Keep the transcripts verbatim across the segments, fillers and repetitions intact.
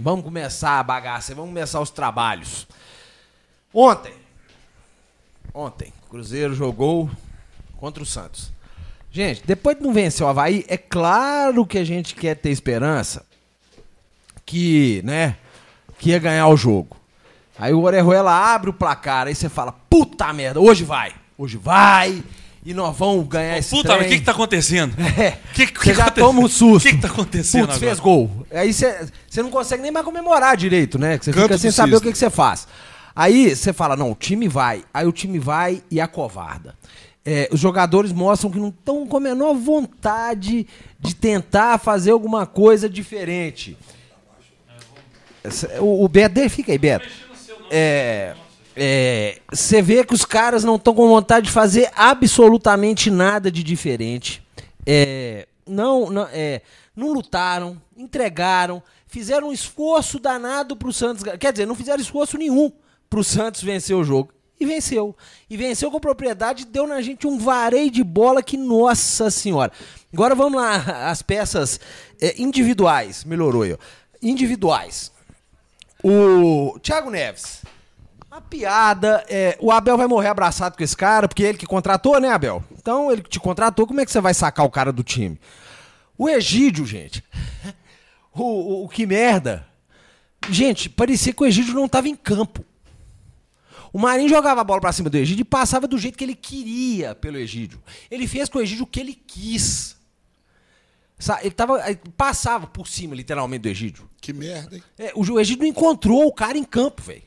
Vamos começar a bagaça, vamos começar os trabalhos. Ontem, ontem, o Cruzeiro jogou contra o Santos. Gente, depois de não vencer o Avaí, é claro que a gente quer ter esperança que, né, que ia ganhar o jogo. Aí o Orejuela abre o placar, aí você fala, puta merda, hoje vai, hoje vai, e nós vamos ganhar oh, esse puta, trem. Puta, o que que tá acontecendo? É, que, que você que já aconte... toma um susto. O que que tá acontecendo Putz, agora? Fez gol. Aí você não consegue nem mais comemorar direito, né? Você fica sem saber o que que você faz. Aí você fala, não, o time vai. Aí o time vai e acovarda. É, os jogadores mostram que não estão com a menor vontade de tentar fazer alguma coisa diferente. O, o Beto, fica aí, Beto. É, é, você vê que os caras não estão com vontade de fazer absolutamente nada de diferente. É, não, não, é, não lutaram, entregaram, fizeram um esforço danado para o Santos. Quer dizer, não fizeram esforço nenhum para o Santos vencer o jogo. E venceu. E venceu com propriedade, deu na gente um vareio de bola que, nossa senhora. Agora vamos lá, as peças é, individuais, melhorou eu. Individuais. O Thiago Neves. Uma piada, é, o Abel vai morrer abraçado com esse cara, porque ele que contratou, né, Abel? Então, ele que te contratou, como é que você vai sacar o cara do time? O Egídio, gente. O, o, o que merda. Gente, parecia que o Egídio não estava em campo. O Marinho jogava a bola pra cima do Egídio e passava do jeito que ele queria pelo Egídio. Ele fez com o Egídio o que ele quis. Ele, tava, ele passava por cima, literalmente, do Egídio. Que merda, hein? É, o Egídio não encontrou o cara em campo, velho.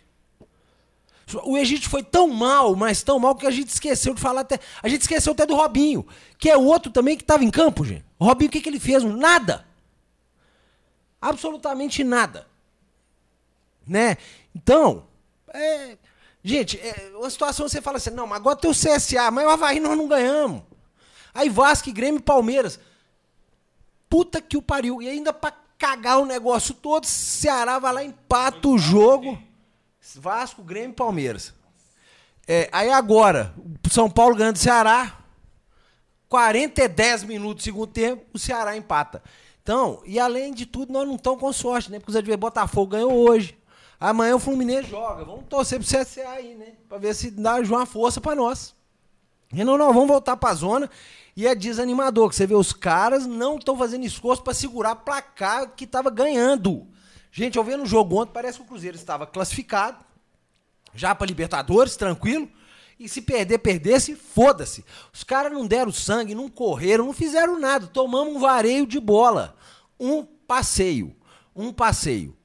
O Egídio foi tão mal, mas tão mal, que a gente esqueceu de falar até... A gente esqueceu até do Robinho, que é outro também que tava em campo, gente. O Robinho, o que que ele fez? Nada. Absolutamente nada. Né? Então, é... Gente, é, uma situação você fala assim, não, mas agora tem o C S A, mas o Avaí nós não ganhamos. Aí Vasco, Grêmio e Palmeiras. Puta que o pariu. E ainda pra cagar o negócio todo, Ceará vai lá, empata o jogo. Vasco, Grêmio e Palmeiras. É, aí agora, São Paulo ganha do Ceará. quarenta e dez minutos do segundo tempo, o Ceará empata. Então, e além de tudo, nós não estamos com sorte, né? Porque os adversários, Botafogo ganhou hoje. Amanhã o Fluminense joga. Vamos torcer pro C S A aí, né? Pra ver se dá uma força pra nós. E não, não, vamos voltar pra zona. E é desanimador, que você vê, os caras não estão fazendo esforço pra segurar pra cá que tava ganhando. Gente, eu vendo o jogo ontem, parece que o Cruzeiro estava classificado, já pra Libertadores, tranquilo. E se perder, perdesse, foda-se. Os caras não deram sangue, não correram, não fizeram nada. Tomamos um vareio de bola. Um passeio. Um passeio.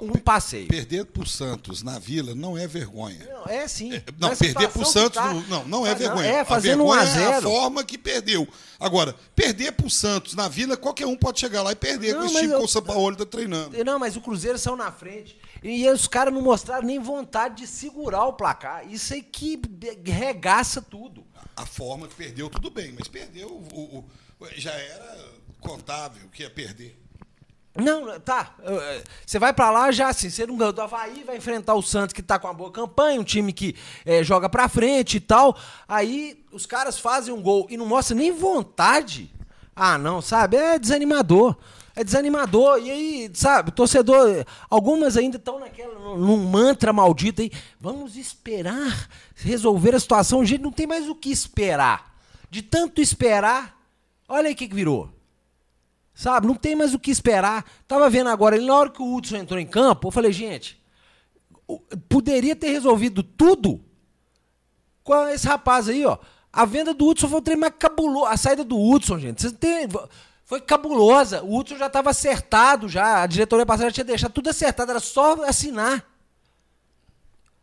Um passeio. Perder pro Santos na Vila não é vergonha. Não, é sim. É, não, perder pro Santos tá... no, não, não é ah, vergonha. Não, é, fazendo um a zero. É a forma que perdeu. Agora, perder pro Santos na Vila, qualquer um pode chegar lá e perder, não, com o time eu... que o São Paulo tá treinando. Não, mas o Cruzeiro saiu na frente. E os caras não mostraram nem vontade de segurar o placar. Isso aí que regaça tudo. A forma que perdeu, tudo bem, mas perdeu. O, o, já era contável que ia perder. Não, tá, você vai pra lá já assim, você não ganhou do Avaí, vai enfrentar o Santos que tá com uma boa campanha, um time que é, joga pra frente e tal, aí os caras fazem um gol e não mostra nem vontade, ah não, sabe, é desanimador, é desanimador, e aí, sabe, torcedor, algumas ainda estão naquela, num mantra maldito aí, vamos esperar resolver a situação, gente, não tem mais o que esperar, de tanto esperar, olha aí o que que virou. Sabe, não tem mais o que esperar. Tava vendo agora, na hora que o Hudson entrou em campo, eu falei, gente, poderia ter resolvido tudo com esse rapaz aí, ó. A venda do Hudson foi um trem mais cabuloso. A saída do Hudson, gente, vocês não tem... foi cabulosa. O Hudson já estava acertado, já. A diretoria passada já tinha deixado tudo acertado, era só assinar.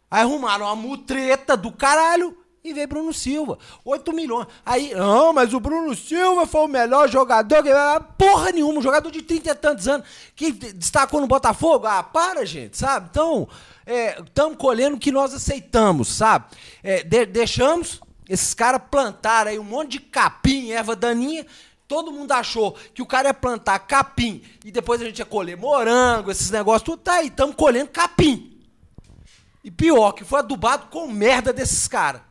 Aí arrumaram uma mutreta do caralho. E veio Bruno Silva, oito milhões. Aí, não, mas o Bruno Silva foi o melhor jogador. Que... Porra nenhuma, um jogador de trinta e tantos anos que destacou no Botafogo. Ah, para, gente, sabe? Então, estamos é, colhendo o que nós aceitamos, sabe? É, de- deixamos esses caras plantar aí um monte de capim, erva daninha. Todo mundo achou que o cara ia plantar capim e depois a gente ia colher morango, esses negócios tudo. Tá aí, estamos colhendo capim. E pior, que foi adubado com merda desses caras.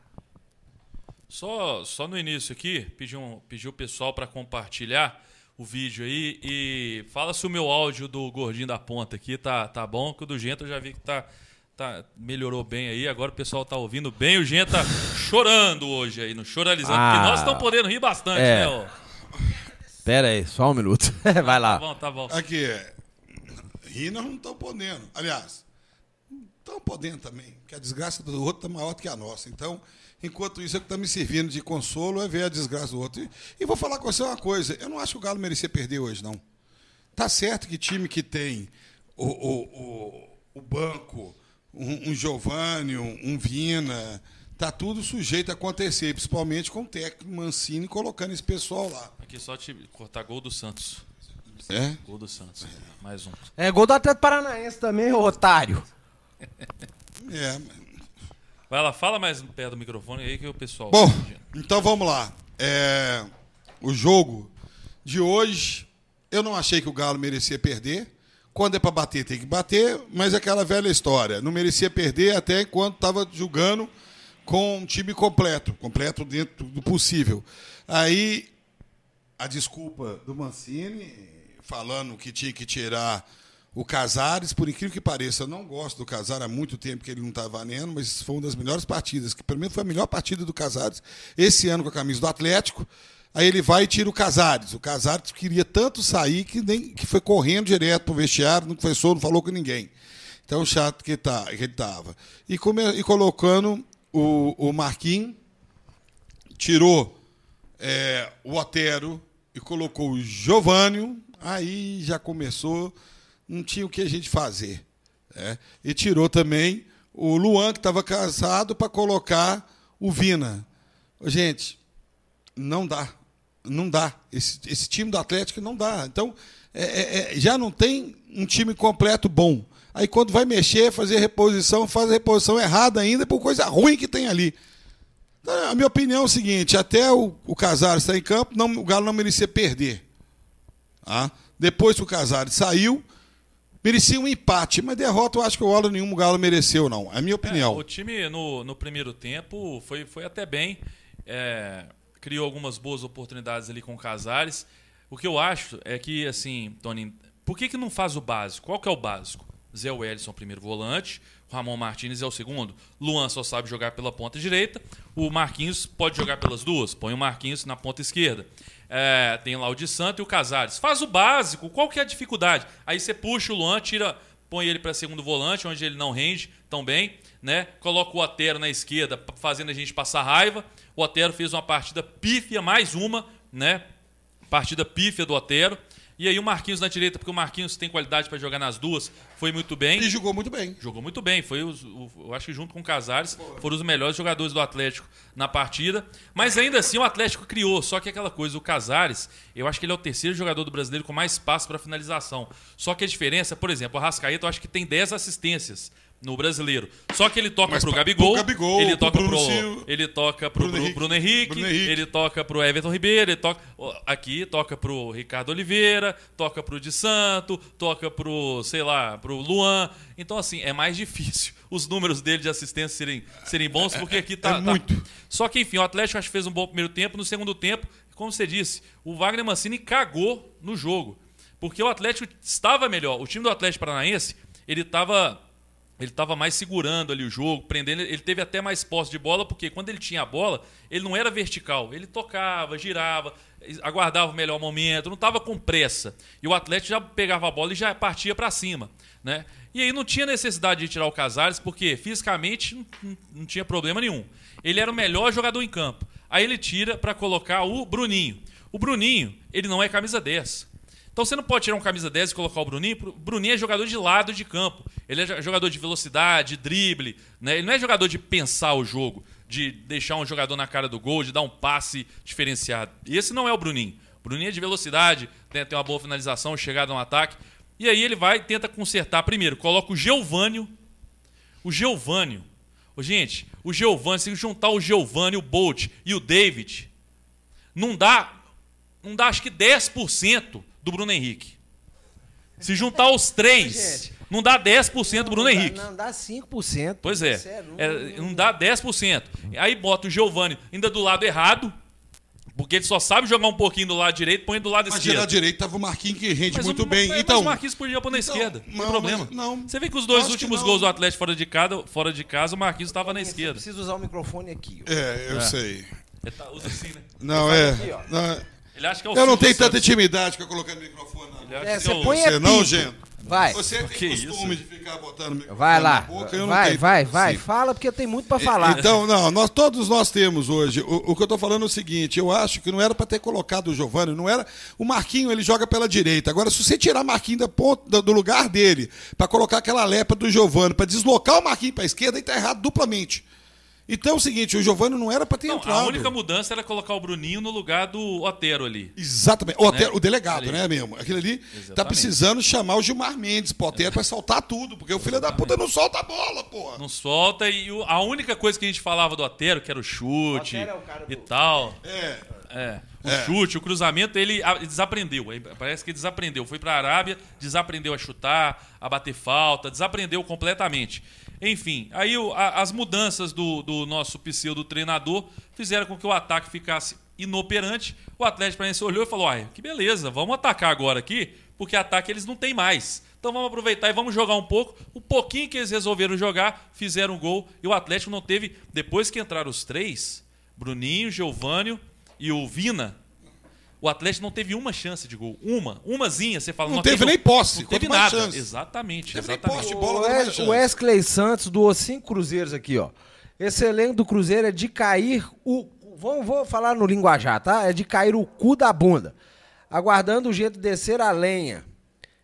Só, só no início aqui, pediu, pediu o pessoal para compartilhar o vídeo aí e fala se o meu áudio do Gordinho da Ponta aqui tá, tá bom, que o do Gento eu já vi que tá, tá, melhorou bem aí, agora o pessoal tá ouvindo bem, o Gento tá chorando hoje aí, no choralizando, ah, porque nós estamos podendo rir bastante, é. né? Ó. Pera aí, só um minuto, vai lá. Tá bom, tá bom. Aqui, rir nós não estamos podendo, aliás, não estamos podendo também, porque a desgraça do outro tá maior do que a nossa, então... Enquanto isso, o que está me servindo de consolo é ver a desgraça do outro. E, e vou falar com você uma coisa, eu não acho que o Galo merecia perder hoje, não. Tá certo que time que tem o, o, o, o banco, um, um Geovanni, um, um Vina, tá tudo sujeito a acontecer, principalmente com o técnico Mancini colocando esse pessoal lá. Aqui só te cortar gol do Santos. É? Gol do Santos, é. Mais um. É, gol do Atlético Paranaense também, ô otário. É, mas... Vai lá, fala mais perto do microfone aí que o pessoal... Bom, então vamos lá. É, o jogo de hoje, eu não achei que o Galo merecia perder. Quando é para bater, tem que bater, mas é aquela velha história. Não merecia perder até enquanto estava jogando com um time completo, completo dentro do possível. Aí, a desculpa do Mancini, falando que tinha que tirar... O Cazares, por incrível que pareça, eu não gosto do Cazares, há muito tempo que ele não está valendo, mas foi uma das melhores partidas, que pelo menos foi a melhor partida do Cazares esse ano com a camisa do Atlético. Aí ele vai e tira o Cazares. O Cazares queria tanto sair que, nem, que foi correndo direto para o vestiário, não confessou, não falou com ninguém. Então, chato que, tá, que ele estava. E, e colocando o, o Marquinhos, tirou é, o Otero e colocou o Geovanni, aí já começou... Não tinha o que a gente fazer. Né? E tirou também o Luan, que estava cansado, para colocar o Vina. Gente, não dá. Não dá. Esse, esse time do Atlético não dá. Então, é, é, já não tem um time completo bom. Aí, quando vai mexer, fazer reposição, faz a reposição errada ainda por coisa ruim que tem ali. Então, a minha opinião é o seguinte, até o, o Cazares está em campo, não, o Galo não merecia perder. Tá? Depois que o Cazares saiu... Merecia um empate, mas derrota eu acho que o Galo nenhum o Galo mereceu, não. É a minha opinião. É, o time no, no primeiro tempo foi, foi até bem. É, criou algumas boas oportunidades ali com o Cazares. O que eu acho é que, assim, Toninho, por que, que não faz o básico? Qual que é o básico? Zé Wellison, primeiro volante. Ramon Martínez é o segundo. Luan só sabe jogar pela ponta direita. O Marquinhos pode jogar pelas duas. Põe o Marquinhos na ponta esquerda. É, tem lá o de Santo e o Cazares. Faz o básico. Qual que é a dificuldade? Aí você puxa o Luan, tira, põe ele para segundo volante, onde ele não rende tão bem. Né? Coloca o Otero na esquerda, fazendo a gente passar raiva. O Otero fez uma partida pífia, mais uma. Né? Partida pífia do Otero. E aí o Marquinhos na direita, porque o Marquinhos tem qualidade para jogar nas duas, foi muito bem. E jogou muito bem. Jogou muito bem. Foi os, o, eu acho que junto com o Cazares foram os melhores jogadores do Atlético na partida. Mas ainda assim o Atlético criou. Só que aquela coisa, o Cazares, eu acho que ele é o terceiro jogador do brasileiro com mais passos para finalização. Só que a diferença, por exemplo, o Arrascaeta eu acho que tem dez assistências no brasileiro. Só que ele toca mas pro Gabigol, Gabigol, ele toca pro, pro Bruno, ele toca pro Bruno, Bruno, Bruno, Henrique, Bruno Henrique, ele toca pro Everton Ribeiro, ele toca aqui, toca pro Ricardo Oliveira, toca pro Di Santo, toca pro, sei lá, pro Luan. Então assim, é mais difícil os números dele de assistência serem, serem bons, porque aqui tá, é muito. Tá. Só que enfim, o Atlético acho que fez um bom primeiro tempo, no segundo tempo, como você disse, o Wagner Mancini cagou no jogo, porque o Atlético estava melhor, o time do Atlético Paranaense, ele estava Ele estava mais segurando ali o jogo, prendendo. Ele teve até mais posse de bola, porque quando ele tinha a bola, ele não era vertical. Ele tocava, girava, aguardava o melhor momento, não estava com pressa. E o Atlético já pegava a bola e já partia para cima. Né? E aí não tinha necessidade de tirar o Cazares, porque fisicamente não, não tinha problema nenhum. Ele era o melhor jogador em campo. Aí ele tira para colocar o Bruninho. O Bruninho, ele não é camisa dez. Então você não pode tirar um camisa dez e colocar o Bruninho. O Bruninho é jogador de lado de campo. Ele é jogador de velocidade, drible. Né? Ele não é jogador de pensar o jogo, de deixar um jogador na cara do gol, de dar um passe diferenciado. E esse não é o Bruninho. O Bruninho é de velocidade, tem uma boa finalização, chegada no ataque. E aí ele vai e tenta consertar primeiro. Coloca o Geovanni. O Geovanni. Gente, o Geovanni, se juntar o Geovanni, o Bolt e o David, não dá, não dá acho que dez por cento. Do Bruno Henrique. Se juntar os três, não dá dez por cento do Bruno Henrique. Não dá cinco por cento. Pois é, é, não dá dez por cento. Aí bota o Geovanni ainda do lado errado, Porque ele só sabe jogar um pouquinho do lado direito, põe do lado mas esquerdo. Mas do lado direito tava o Marquinhos, que rende mas muito o, bem. Mas então, o Marquinhos podia pôr na então, esquerda, não, não tem problema. Não, você vê que os dois últimos gols do Atlético fora de casa, fora de casa o Marquinhos estava na esquerda. Eu preciso usar o microfone aqui. Ó. É, eu é. sei. Ele tá, usa assim, né? Não, é... Aqui, não. Ele acha que é o eu não tenho tanta intimidade que eu coloquei no microfone. Não. É, você eu, põe você não, gente. Vai. Você tem costume isso? de ficar botando o microfone vai lá. na boca. Eu vai, não tenho, vai, assim. vai. Fala, porque tem muito para falar. É, então, não, nós, todos nós temos hoje. O, o que eu tô falando é o seguinte, eu acho que não era para ter colocado o Geovanni, não era... O Marquinho, ele joga pela direita. Agora, se você tirar o Marquinho da ponta, do lugar dele, para colocar aquela lepa do Geovanni, para deslocar o Marquinho para a esquerda, ele tá errado duplamente. Então é o seguinte, o Geovanni não era para ter não, entrado. A única mudança era colocar o Bruninho no lugar do Otero ali. Exatamente. O, Otero, né? O delegado, ali. né, mesmo? Aquele ali Exatamente. tá precisando chamar o Gilmar Mendes pro Otero é. pra soltar tudo, porque Exatamente. o filho da puta não solta a bola, porra. Não solta, e a única coisa que a gente falava do Otero, que era o chute o é o cara do... e tal. É. É. O é. chute, o cruzamento, ele desaprendeu. Parece que desaprendeu. Foi pra Arábia, desaprendeu a chutar, a bater falta, desaprendeu completamente. Enfim, aí o, a, as mudanças do, do nosso pseudo-treinador fizeram com que o ataque ficasse inoperante. O Atlético Paranaense olhou e falou, ai, que beleza, vamos atacar agora aqui, porque ataque eles não têm mais. Então vamos aproveitar e vamos jogar um pouco. O pouquinho que eles resolveram jogar, fizeram um gol. E o Atlético não teve, depois que entraram os três, Bruninho, Geovanni e o Vina, o Atlético não teve uma chance de gol. Uma. Umazinha, você fala... Não teve nem posse. Não teve nada. Exatamente. O Wesley Santos doou cinco cruzeiros aqui, ó. Esse elenco do Cruzeiro é de cair o... Vou, vou falar no linguajar, tá? É de cair o cu da bunda. Aguardando o jeito de descer a lenha.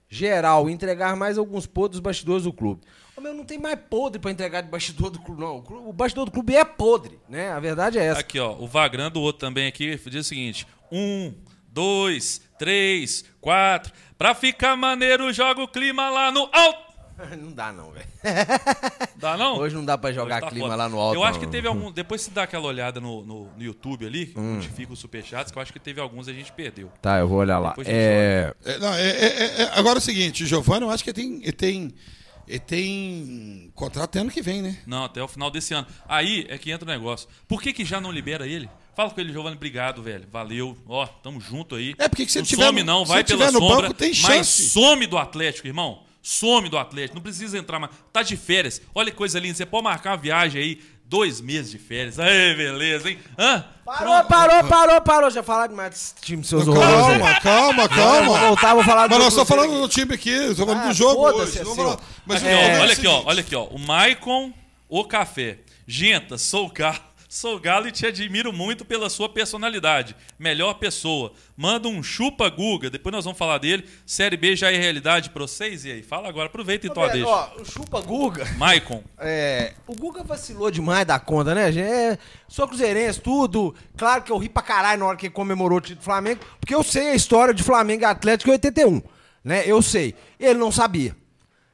Geral, entregar mais alguns podres dos bastidores do clube. Ô, meu, não tem mais podre pra entregar de bastidor do clube, não. O bastidor do clube é podre, né? A verdade é essa. Aqui, ó. O Vagrão do outro também aqui diz o seguinte... Um, dois, três, quatro. Pra ficar maneiro, joga o clima lá no alto. Não dá não, velho. Dá não? Hoje não dá pra jogar tá clima foda. lá no alto. Eu acho não. que teve algum... Depois se dá aquela olhada no, no, no YouTube ali, hum. onde fica os superchats, que eu acho que teve alguns e a gente perdeu. Tá, eu vou olhar lá. É... É, não, é, é, é... Agora é o seguinte, Geovanni, eu acho que tem... tem... E tem contrato até ano que vem, né? Não, até o final desse ano. Aí é que entra o negócio. Por que que já não libera ele? Fala com ele, Geovanni, obrigado, velho. Valeu. Ó, tamo junto aí. É porque que você não tiver some no, não, vai pela sombra, banco, tem chance. Mas some do Atlético, irmão. Some do Atlético. Não precisa entrar mais. Tá de férias. Olha que coisa linda. Você pode marcar uma viagem aí, dois meses de férias. Aê, beleza, hein? Hã? Parou, Pronto. parou, parou, parou. Já falaram demais desse time, seus horrores. Calma, calma, calma. Vou voltar, vou falar do Mas nós só falando aqui. do time aqui, só falando ah, do jogo hoje. Assim, falar... Mas aqui, é... ó, olha aqui, ó, olha aqui, ó. O Maicon, o Café. Genta, sou galo, sou galo e te admiro muito pela sua personalidade. Melhor pessoa. Manda um chupa Guga, depois nós vamos falar dele. Série B já é realidade pra vocês? E aí? Fala agora, aproveita e então, deixa. Ó, o chupa Guga. Maicon. É, o Guga vacilou demais da conta, né, gente? É, sou cruzeirense, tudo. Claro que eu ri pra caralho na hora que ele comemorou o título do Flamengo, porque eu sei a história de Flamengo e Atlético em oitenta e um, né? Eu sei. Ele não sabia,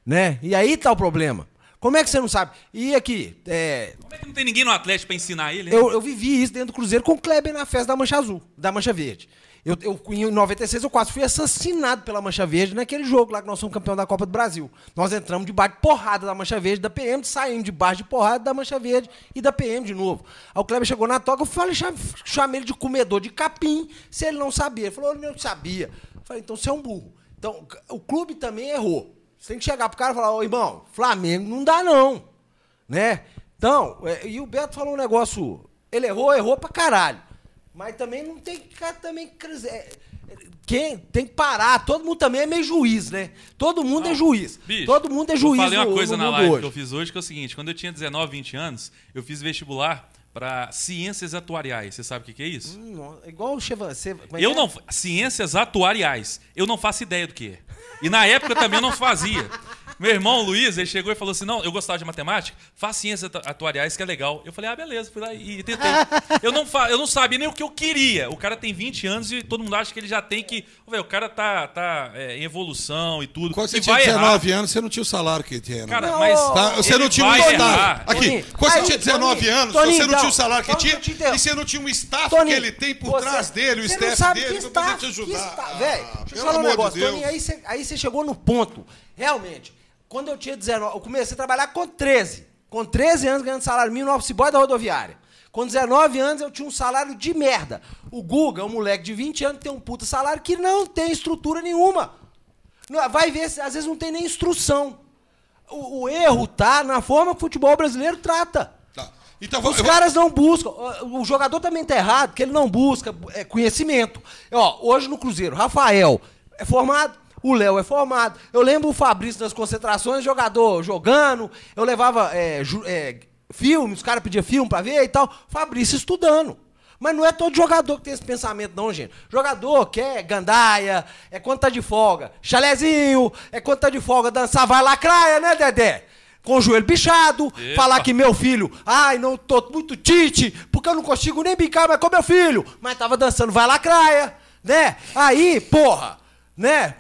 né? E aí tá o problema. Como é que você não sabe? E aqui, é... Como é que não tem ninguém no Atlético pra ensinar ele? Né? Eu, eu vivi isso dentro do Cruzeiro com o Kleber na festa da Mancha Azul, da Mancha Verde. Eu, eu, em noventa e seis eu quase fui assassinado pela Mancha Verde naquele jogo lá que nós somos campeão da Copa do Brasil. Nós entramos debaixo de porrada da Mancha Verde, da P M, saímos debaixo de porrada da Mancha Verde e da P M de novo. Aí o Kleber chegou na toca, eu falei, chamei ele de comedor de capim, se ele não sabia. Ele falou, ele não sabia. Eu falei, então você é um burro. Então, o clube também errou. Você tem que chegar pro cara e falar, ô irmão, Flamengo não dá não, né? Então, e o Beto falou um negócio, ele errou, errou pra caralho, mas também não tem que ficar também, quem tem que parar, todo mundo também é meio juiz, né? Todo mundo ah, é juiz, bicho, todo mundo é juiz no mundo hoje. Eu falei uma coisa na live hoje. que eu fiz hoje, que é o seguinte, quando eu tinha dezenove, vinte anos, eu fiz vestibular para ciências atuariais. Você sabe o que, que é isso? Hum, igual o Chevan... Eu é? não... Ciências atuariais. Eu não faço ideia do que é. E na época também eu não fazia. Meu irmão, Luiz, ele chegou e falou assim, não, eu gostava de matemática, faz ciências atuariais que é legal. Eu falei, ah, beleza. Fui lá e tentei. Eu não, fa... eu não sabia nem o que eu queria. O cara tem vinte anos e todo mundo acha que ele já tem que... Véio, o cara tá, tá é, em evolução e tudo. Quando você tinha dezenove anos, você não tinha o salário que tinha. Cara, não. mas... Tá? Você não tinha um salário. Aqui, quando você tinha dezenove anos, você não tinha o salário que tinha e você não tinha um staff que ele tem por trás dele, o staff dele, pra poder te ajudar. Velho, deixa eu falar um negócio. Toninho, aí você chegou no ponto. Realmente... Quando eu tinha dezenove, eu comecei a trabalhar com treze. Com treze anos ganhando salário mínimo no office boy da rodoviária. Com dezenove anos eu tinha um salário de merda. O Guga, um moleque de vinte anos, tem um puta salário que não tem estrutura nenhuma. Vai ver, às vezes não tem nem instrução. O, o erro tá na forma que o futebol brasileiro trata. Tá. Então, Os eu... caras não buscam. O jogador também tá errado, porque ele não busca conhecimento. Ó, hoje no Cruzeiro, Rafael é formado, o Léo é formado. Eu lembro o Fabrício nas concentrações, jogador jogando, eu levava é, ju, é, filme, os caras pediam filme pra ver e tal. Fabrício estudando. Mas não é todo jogador que tem esse pensamento, não, gente. Jogador que é gandaia, é quando tá de folga, chalezinho, é quando tá de folga, dançar, vai lacraia, né, Dedé? Com o joelho bichado, Epa. falar que meu filho, ai, não tô muito tite, porque eu não consigo nem brincar, mas com meu filho. Mas tava dançando, vai lacraia, né? Aí, porra, né?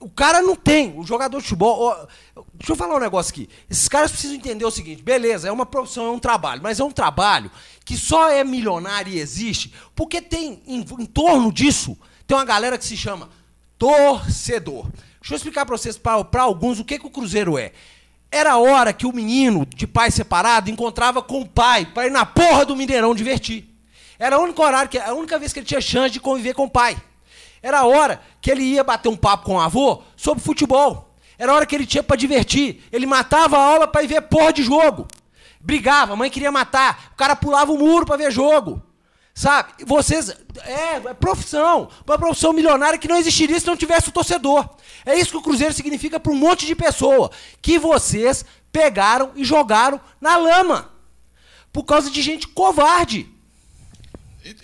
O cara não tem, o jogador de futebol... Ó, deixa eu falar um negócio aqui. Esses caras precisam entender o seguinte, beleza, é uma profissão, é um trabalho, mas é um trabalho que só é milionário e existe porque tem, em, em torno disso, tem uma galera que se chama torcedor. Deixa eu explicar para vocês, para alguns, o que, que o Cruzeiro é. Era a hora que o menino de pai separado encontrava com o pai para ir na porra do Mineirão divertir. Era o único horário, que, a única vez que ele tinha chance de conviver com o pai. Era a hora que ele ia bater um papo com o avô sobre futebol. Era a hora que ele tinha pra divertir. Ele matava a aula pra ir ver porra de jogo. Brigava, a mãe queria matar. O cara pulava o muro pra ver jogo. Sabe? E vocês... É, é profissão. Uma profissão milionária que não existiria se não tivesse o torcedor. É isso que o Cruzeiro significa pra um monte de pessoa. Que vocês pegaram e jogaram na lama. Por causa de gente covarde.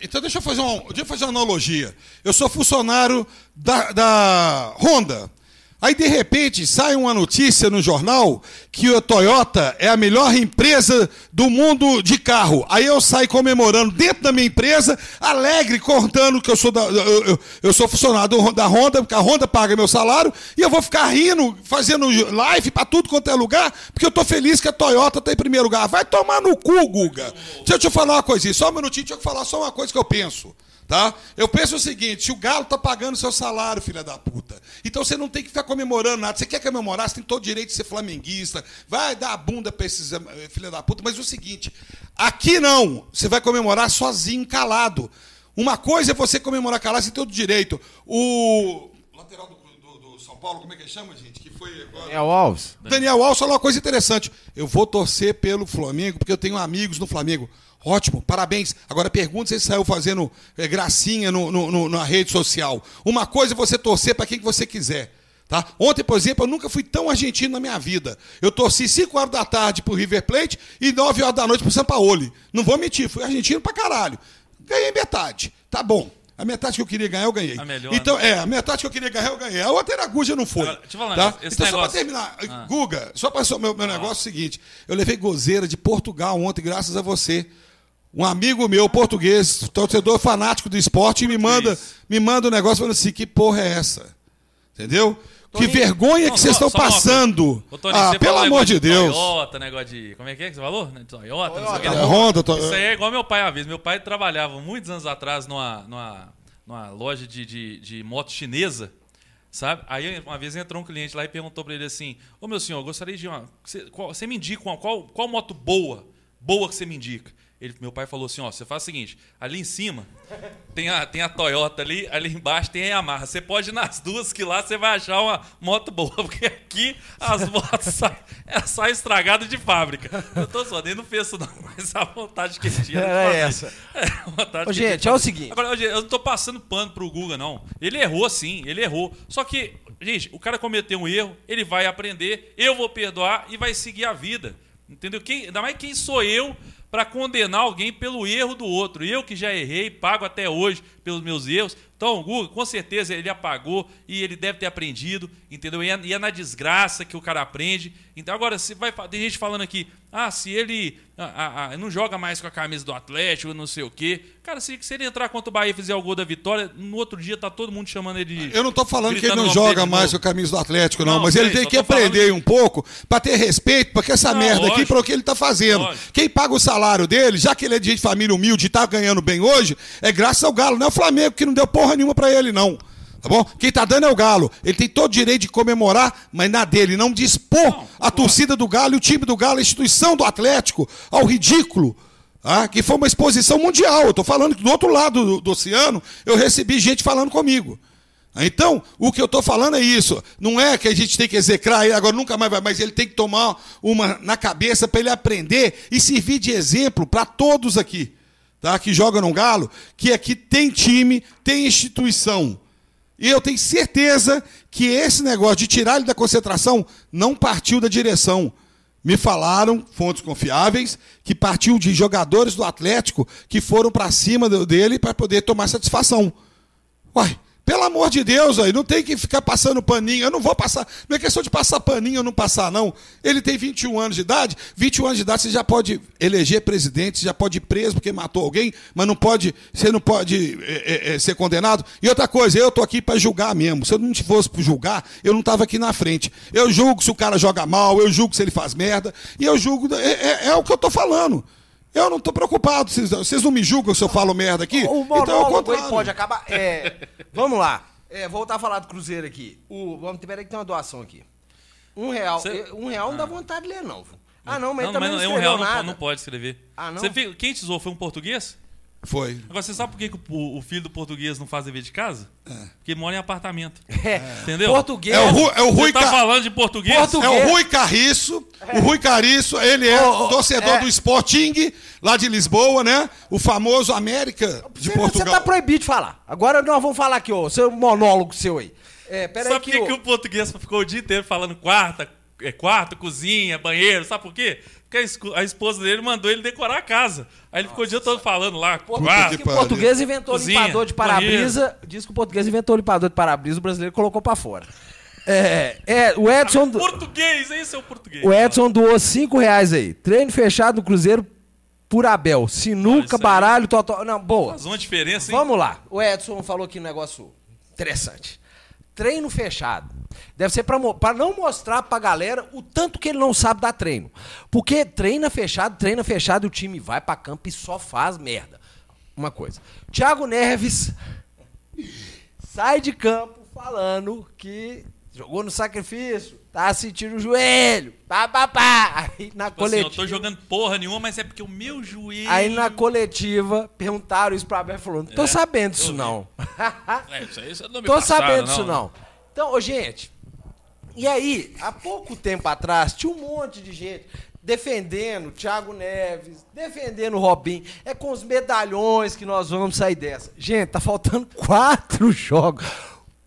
Então deixa eu fazer uma, deixa eu fazer uma analogia. Eu sou funcionário da, da Honda. Aí de repente sai uma notícia no jornal que a Toyota é a melhor empresa do mundo de carro. Aí eu saio comemorando dentro da minha empresa, alegre, contando que eu sou, da, eu, eu, eu sou funcionário da Honda, porque a Honda paga meu salário, e eu vou ficar rindo, fazendo live pra tudo quanto é lugar, porque eu tô feliz que a Toyota tá em primeiro lugar. Vai tomar no cu, Guga. Deixa eu te falar uma coisinha, só um minutinho, deixa eu falar só uma coisa que eu penso. Tá? Eu penso o seguinte, o Galo tá pagando seu salário, filha da puta. Então você não tem que ficar comemorando nada. Você quer comemorar, você tem todo o direito de ser flamenguista. Vai dar a bunda pra esses filha da puta. Mas é o seguinte, aqui não. Você vai comemorar sozinho, calado. Uma coisa é você comemorar calado, você tem todo o direito. O lateral do, do, do São Paulo, como é que chama, gente? Que foi agora... Daniel Alves. Daniel Alves falou uma coisa interessante. Eu vou torcer pelo Flamengo, porque eu tenho amigos no Flamengo. Ótimo, parabéns. Agora pergunta se ele saiu fazendo é, gracinha no, no, no, na rede social. Uma coisa é você torcer para quem que você quiser. Tá? Ontem, por exemplo, eu nunca fui tão argentino na minha vida. Eu torci cinco horas da tarde pro River Plate e nove horas da noite pro Sampaoli. Não vou mentir, fui argentino pra caralho. Ganhei metade, tá bom. A metade que eu queria ganhar, eu ganhei. A melhor, então, né? É, a metade que eu queria ganhar, eu ganhei. A outra era a Guga, não foi. Agora, deixa eu falar, tá? Esse então, negócio... só pra terminar, ah. Guga, só pra meu, meu ah. negócio é o seguinte. Eu levei gozeira de Portugal ontem, graças a você. Um amigo meu, português, torcedor fanático do esporte, me manda, me manda um negócio falando assim, que porra é essa? Entendeu? Toninho, que vergonha não, que vocês estão passando. Ô, Toninho, ah, pelo amor de Deus. Toyota, negócio de... Como é que é que você falou? Toyota, não sei o que. Honda, Toyota. Isso aí é igual meu pai uma vez. Meu pai trabalhava muitos anos atrás numa, numa, numa loja de, de, de moto chinesa, sabe? Aí uma vez entrou um cliente lá e perguntou pra ele assim, ô meu senhor, eu gostaria de... Uma... Você, qual, você me indica uma, qual, qual moto boa? Boa que você me indica. Ele, meu pai falou assim, ó, você faz o seguinte, ali em cima tem a, tem a Toyota ali, ali embaixo tem a Yamaha. Você pode ir nas duas que lá você vai achar uma moto boa, porque aqui as motos saem sai estragadas de fábrica. Eu tô só, nem não penso não, mas a vontade que ele tinha. Era essa. É, a vontade ô, que gente, tinha. É o seguinte. Agora, eu não tô passando pano pro Guga, não. Ele errou sim, ele errou. Só que, gente, o cara cometeu um erro, ele vai aprender, eu vou perdoar e vai seguir a vida. Entendeu? Quem, ainda mais quem sou eu para condenar alguém pelo erro do outro. Eu que já errei, pago até hoje pelos meus erros. Então, o Guga, com certeza, ele apagou e ele deve ter aprendido, entendeu? E é, e é na desgraça que o cara aprende. Então, agora, se vai, tem gente falando aqui, ah, se ele ah, ah, não joga mais com a camisa do Atlético, não sei o quê. Cara, se, se ele entrar contra o Bahia e fizer o gol da vitória, no outro dia tá todo mundo chamando ele de... Eu não tô falando que ele não joga mais com a camisa do Atlético, não, não mas ele tem que aprender um pouco para ter respeito para essa merda aqui, para o que ele tá fazendo. Lógico. Quem paga o salário dele, já que ele é de família humilde e tá ganhando bem hoje, é graças ao Galo, não é o Flamengo que não deu porra nenhuma pra ele não, tá bom? Quem tá dando é o Galo, ele tem todo o direito de comemorar, mas na dele, não dispor não, a torcida do Galo, o time do Galo, a instituição do Atlético, ao ridículo. Ah, que foi uma exposição mundial. Eu estou falando que do outro lado do, do oceano eu recebi gente falando comigo. Então, o que eu estou falando é isso. Não é que a gente tem que execrar ele, agora nunca mais vai, mas ele tem que tomar uma na cabeça para ele aprender e servir de exemplo para todos aqui, tá? Que jogam no Galo, que aqui tem time, tem instituição. E eu tenho certeza que esse negócio de tirar ele da concentração não partiu da direção. Me falaram, fontes confiáveis, que partiu de jogadores do Atlético que foram para cima dele para poder tomar satisfação. Uai, pelo amor de Deus, aí, não tem que ficar passando paninho. Eu não vou passar. Não é questão de passar paninho ou não passar, não. Ele tem vinte e um anos de idade. vinte e um anos de idade você já pode eleger presidente, você já pode ir preso porque matou alguém, mas não pode, você não pode é, é, é, ser condenado. E outra coisa, eu estou aqui para julgar mesmo. Se eu não fosse para julgar, eu não estava aqui na frente. Eu julgo se o cara joga mal, eu julgo se ele faz merda, e eu julgo. É, é, é o que eu estou falando. Eu não estou preocupado. Vocês não me julgam se eu falo merda aqui? O monólogo então é o contrário. Pode acabar. É, vamos lá. É, voltar a falar do Cruzeiro aqui. O, vamos ter que ter uma doação aqui. Um real. Cê... Um real não dá vontade de ler, não. Ah, não, mas não, também mas não, não escreveu um real nada. Não, não pode escrever. Ah, não? Cê, quem te zoou foi um português? Foi. Agora, você sabe por que o, o filho do português não faz dever de casa? É. Porque ele mora em apartamento. É. Entendeu? Português. É o, Ru, é o Rui Você tá Car... falando de português? português? É o Rui Carriço. É. O Rui Carriço, ele é oh, oh, torcedor é. do Sporting, lá de Lisboa, né? O famoso América de você, Portugal. Você tá proibido de falar. Agora nós vamos falar aqui, ó, seu monólogo seu aí. É, pera sabe aí que, que, que o português ficou o dia inteiro falando quarta, é, quarto, cozinha, banheiro, sabe por quê? Porque a esposa dele mandou ele decorar a casa. Aí ele Nossa, ficou o dia todo falando lá. Diz que o português inventou cozinha, limpador de para-brisa. Diz que o português inventou limpador de para-brisa, o brasileiro colocou pra fora. É, é o Edson... Ah, português, esse é o português. O Edson doou cinco reais aí. Treino fechado no Cruzeiro por Abel. Sinuca, ah, baralho, totó... Não, boa. Faz uma diferença, hein? Vamos lá. O Edson falou aqui um negócio interessante. Treino fechado. Deve ser pra, pra não mostrar pra galera o tanto que ele não sabe dar treino. Porque treina fechado, treina fechado, e o time vai pra campo e só faz merda. Uma coisa. Thiago Neves sai de campo falando que jogou no sacrifício, tá sentindo o joelho, pá, pá, pá. Aí na tipo coletiva... Assim, eu tô jogando porra nenhuma, mas é porque o meu joelho... Aí na coletiva perguntaram isso pra Abel e falou, não tô é, sabendo disso não. É, isso aí você não me Tô passado, sabendo disso não. não. Então, ô, gente, e aí, há pouco tempo atrás, tinha um monte de gente defendendo o Thiago Neves, defendendo o Robinho. É com os medalhões que nós vamos sair dessa. Gente, tá faltando quatro jogos.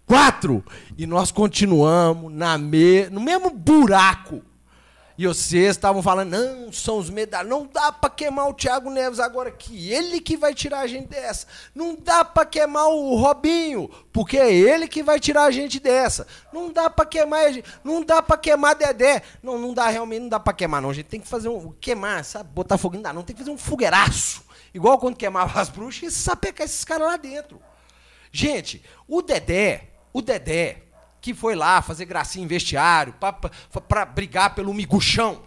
Quatro! E nós continuamos na me... no mesmo buraco. E vocês estavam falando, não, são os medalhões, não dá pra queimar o Thiago Neves agora, que ele que vai tirar a gente dessa. Não dá pra queimar o Robinho, porque é ele que vai tirar a gente dessa. Não dá pra queimar a gente, não dá pra queimar Dedé. Não, não dá realmente, não dá pra queimar não, a gente tem que fazer um, queimar, sabe, botar fogo, não dá não, tem que fazer um fogueiraço. Igual quando queimava as bruxas e sapecar esses caras lá dentro. Gente, o Dedé, o Dedé, que foi lá fazer gracinha em vestiário, pra, pra, pra brigar pelo miguxão.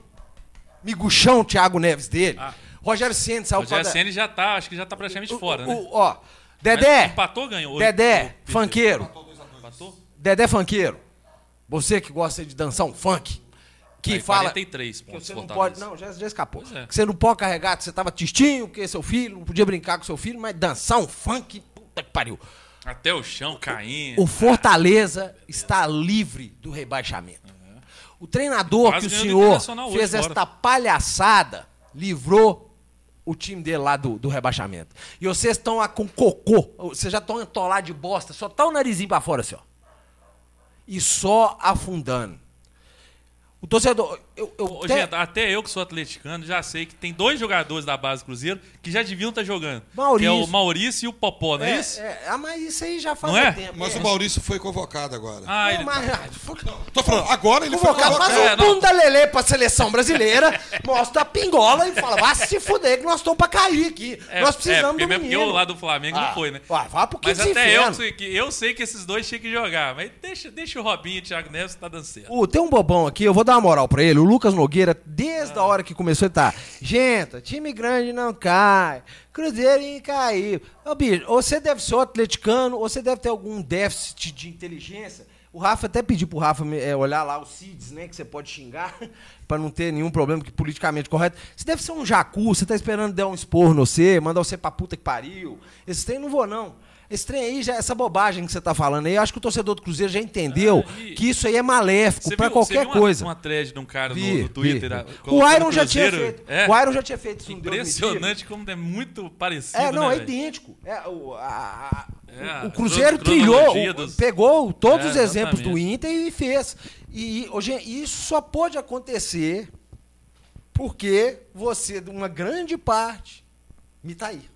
Miguxão, Thiago Neves dele. Ah. Rogério Ceni saiu fora. Rogério Ceni já tá, acho que já tá praticamente o, fora, o, né? O, ó, Dedé. Mas empatou, ganhou. Dedé, o, o, funkeiro. Empatou, dois a dois. Empatou? Dedé, funkeiro. Você que gosta de dançar um funk. Que aí, fala. quarenta e três pontos, você não pode. Não, já, já escapou. É. Que você não pode carregar, que você tava tristinho, porque seu filho, não podia brincar com seu filho, mas dançar um funk, puta que pariu. Até o chão caindo. O Fortaleza ah, está livre do rebaixamento. Uhum. O treinador que o senhor fez hoje, esta bora. palhaçada, livrou o time dele lá do, do rebaixamento. E vocês estão lá com cocô, vocês já estão entolados de bosta, só tá o narizinho para fora assim, ó. E só afundando. O torcedor... Eu, eu Ô, te... gente, até eu que sou atleticano já sei que tem dois jogadores da base do Cruzeiro que já deviam estar jogando. Maurício. Que é o Maurício e o Popó, não é, é isso? É. Ah, mas isso aí já faz é? tempo. Mas é. o Maurício foi convocado agora. Ah, não, ele... mas... Tô falando, agora ele convocado, foi convocado. Mas é, o bunda lelê pra seleção brasileira mostra a pingola e fala, vá se fuder que nós estamos pra cair aqui. É, nós precisamos é, do menino. É, porque o lado do Flamengo ah. não foi, né? Ah, vá pro que mas até eu, eu sei que esses dois tinham que jogar. Mas deixa, deixa o Robinho e o Thiago Neves tá dançando. Uh, tem um bobão aqui, eu vou dar uma moral pra ele. Lucas Nogueira, desde ah. a hora que começou, ele tá... Gente, time grande não cai, Cruzeiro ia cair. Ô, bicho, ou você deve ser um atleticano, ou você deve ter algum déficit de inteligência, O Rafa, até pedi pro Rafa é, olhar lá os C I Ds, né? Que você pode xingar, pra não ter nenhum problema que politicamente correto. Você deve ser um jacu, você tá esperando dar um esporro no você, mandar você pra puta que pariu. Esse trem não vou, não. Esse trem aí, já, essa bobagem que você tá falando aí, eu acho que o torcedor do Cruzeiro já entendeu ah, e... que isso aí é maléfico pra viu, qualquer uma, coisa. Uma thread de um cara vi, no, no Twitter. Da, o Iron já tinha feito. É. O Iron já tinha feito isso. Impressionante como é muito parecido. É, não, né, é idêntico. É, o, a, a, é, o Cruzeiro trilhou, dos... pegou todos é, os exemplos do Inter e fez. E hoje, isso só pode acontecer porque você, de uma grande parte, me tá aí.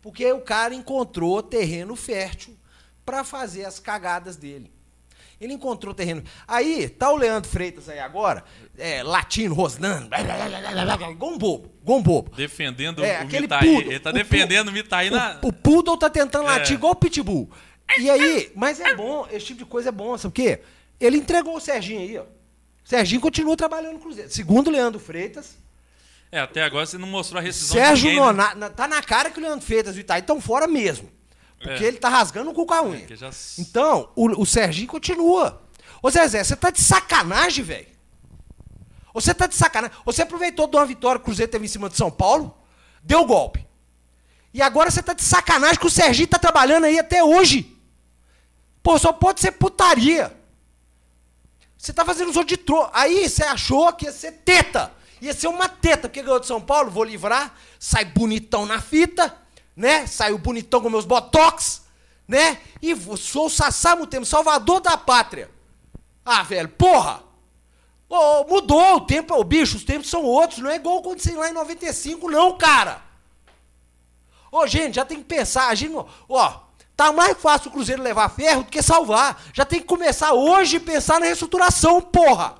Porque o cara encontrou terreno fértil para fazer as cagadas dele. Ele encontrou terreno. Aí, tá o Leandro Freitas aí agora, é, latindo, rosnando, blá, blá, blá, blá, blá, igual um bobo, igual um bobo. Defendendo é, o Mitaí. Ele tá o defendendo o Mitaí na... O, o Poodle tá tentando latir é. igual o Pitbull. E aí, mas é bom, esse tipo de coisa é bom, sabe o quê? Ele entregou o Serginho aí, ó. O Serginho continua trabalhando no Cruzeiro. Segundo o Leandro Freitas... É, até agora você não mostrou a rescisão do Sérgio Nonato, né? Tá na cara que o Leandro Freitas e o Itaí estão fora mesmo. Porque é. ele tá rasgando o cu com a unha. É, já... Então, o, o Serginho continua. Ô Zezé, você tá de sacanagem, velho. Você tá de sacanagem. Você aproveitou de uma vitória que o Cruzeiro teve em cima de São Paulo, deu golpe. E agora você tá de sacanagem que o Serginho tá trabalhando aí até hoje. Pô, só pode ser putaria. Você tá fazendo os outros de tro... Aí você achou que ia ser teta. Ia ser uma teta, porque ganhou de São Paulo, vou livrar, sai bonitão na fita, né? Saiu bonitão com meus botox, né? E sou o Sassá Mutempo, salvador da pátria. Ah, velho, porra! Oh, mudou o tempo, oh, bicho, os tempos são outros, não é igual quando você ia lá em noventa e cinco, não, cara! Ô, oh, gente, já tem que pensar, a gente, ó, oh, tá mais fácil o Cruzeiro levar ferro do que salvar. Já tem que começar hoje a pensar na reestruturação, porra!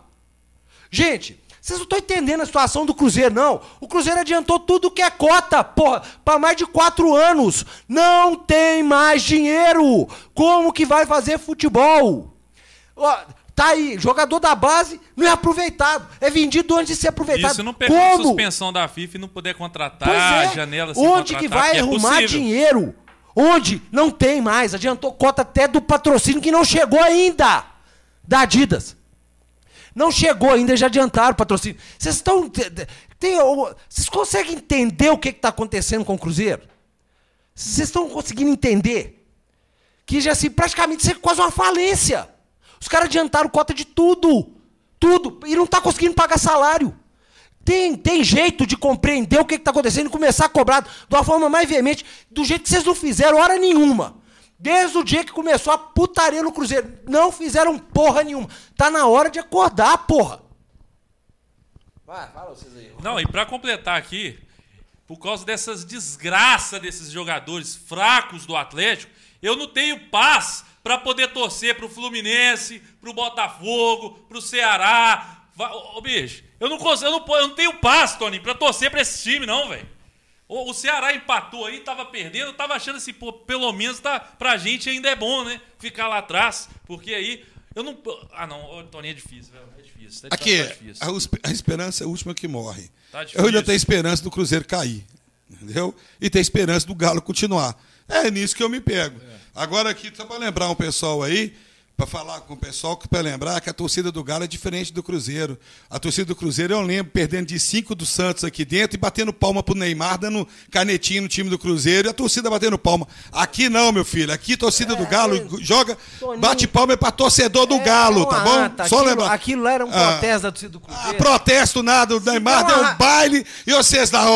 Gente... Vocês não estão entendendo a situação do Cruzeiro, não. O Cruzeiro adiantou tudo que é cota, porra, para mais de quatro anos. Não tem mais dinheiro. Como que vai fazer futebol? Ó, tá aí, jogador da base não é aproveitado. É vendido antes de ser aproveitado. Isso não pegar a suspensão da FIFA e não poder contratar, pois é. Janela sem onde contratar, que vai que arrumar é dinheiro? Onde? Não tem mais. Adiantou cota até do patrocínio que não chegou ainda. Da Adidas. Não chegou ainda, já adiantaram o patrocínio. Vocês estão... Vocês conseguem entender o que está acontecendo com o Cruzeiro? Vocês estão conseguindo entender? Que já assim, praticamente isso é quase uma falência. Os caras adiantaram cota de tudo. Tudo. E não está conseguindo pagar salário. Tem, tem jeito de compreender o que está acontecendo e começar a cobrar de uma forma mais veemente, do jeito que vocês não fizeram hora nenhuma. Desde o dia que começou a putaria no Cruzeiro. Não fizeram porra nenhuma. Tá na hora de acordar, porra. Vai, fala vocês aí. Não, e pra completar aqui, por causa dessas desgraças desses jogadores fracos do Atlético, eu não tenho paz pra poder torcer pro Fluminense, pro Botafogo, pro Ceará. Ô, bicho, eu não, consigo, eu não, eu não tenho paz, Tony, pra torcer pra esse time, não, velho. O Ceará empatou aí, tava perdendo, tava achando assim, pô, pelo menos tá, pra gente ainda é bom, né? Ficar lá atrás, porque aí eu não... Ah, não, Toninho, é difícil, velho, é difícil. Tá, aqui, tá difícil. A, a esperança é a última que morre. Tá difícil. Eu ainda tenho esperança do Cruzeiro cair, entendeu? E tenho esperança do Galo continuar. É nisso que eu me pego. É. Agora aqui, só pra lembrar um pessoal aí, para falar com o pessoal, para lembrar que a torcida do Galo é diferente do Cruzeiro. A torcida do Cruzeiro, eu lembro, perdendo de cinco do Santos aqui dentro e batendo palma pro Neymar, dando canetinho no time do Cruzeiro e a torcida batendo palma. Aqui não, meu filho. Aqui a torcida é, do Galo é, joga, Toninho, bate palma é para torcedor do é, Galo, tá bom? Rata, só aquilo, lembrar. Aquilo lá era um protesto ah, da torcida do Cruzeiro. Ah, protesto nada, o Neymar deu, deu um baile e vocês lá, ó,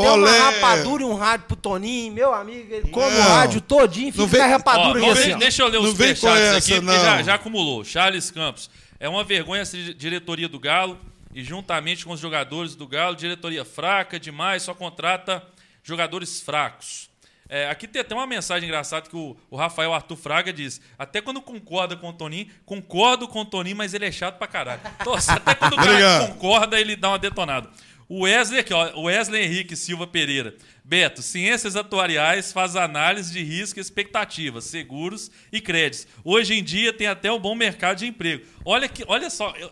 oh, olé. Uma rapadura e um rádio pro Toninho, meu amigo, ele come não, o rádio todinho, fica vem, a rapadura ó, vem, deixa eu ler os fechados aqui. Já, já acumulou. Charles Campos. É uma vergonha essa diretoria do Galo e juntamente com os jogadores do Galo, diretoria fraca demais, só contrata jogadores fracos. É, aqui tem até uma mensagem engraçada que o, o Rafael Arthur Fraga diz, até quando concorda com o Toninho, concordo com o Toninho, mas ele é chato pra caralho. Então, até quando o cara concorda, ele dá uma detonada. O Wesley aqui, ó, Wesley Henrique Silva Pereira. Beto, ciências atuariais faz análise de risco e expectativas, seguros e créditos. Hoje em dia tem até um bom mercado de emprego. Olha que, olha só, eu,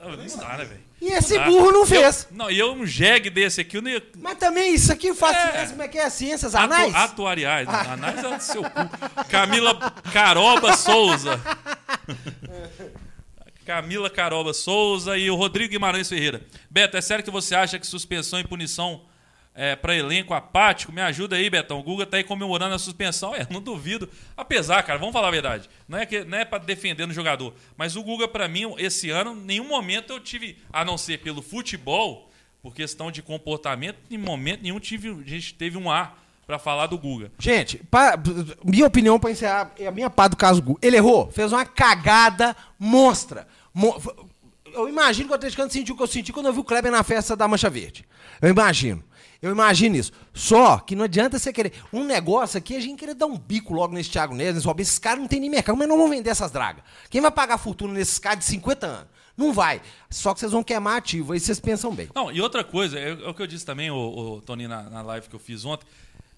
eu, não está, né, velho? E esse não burro não fez. Eu, não, e eu um jegue desse aqui, eu nem... Mas também isso aqui faz é, como é que é ciências anais? Atu, atuariais, ah. Anais é do seu cu. Camila Caroba Souza. Camila Caroba Souza e o Rodrigo Guimarães Ferreira. Beto, é sério que você acha que suspensão e punição é, para elenco apático? Me ajuda aí, Betão. O Guga tá aí comemorando a suspensão. É, não duvido. Apesar, cara, vamos falar a verdade. Não é, que, não é para defender no jogador. Mas o Guga, para mim, esse ano, em nenhum momento eu tive, a não ser pelo futebol, por questão de comportamento, em momento nenhum tive, a gente teve um ar para falar do Guga. Gente, pra, minha opinião para encerrar, a minha parte do caso do Guga. Ele errou, fez uma cagada monstra. Mo- eu imagino que o atleticano sentiu o que eu senti quando eu vi o Kleber na festa da Mancha Verde. Eu imagino. Eu imagino isso. Só que não adianta você querer... Um negócio aqui, a gente querer dar um bico logo nesse Thiago Neves, nesse Robinho. Esses caras não tem nem mercado. Mas não vão vender essas dragas. Quem vai pagar a fortuna nesses caras de cinquenta anos? Não vai. Só que vocês vão queimar ativo. Aí vocês pensam bem. Não, e outra coisa, é, é o que eu disse também, o Tony, na, na live que eu fiz ontem.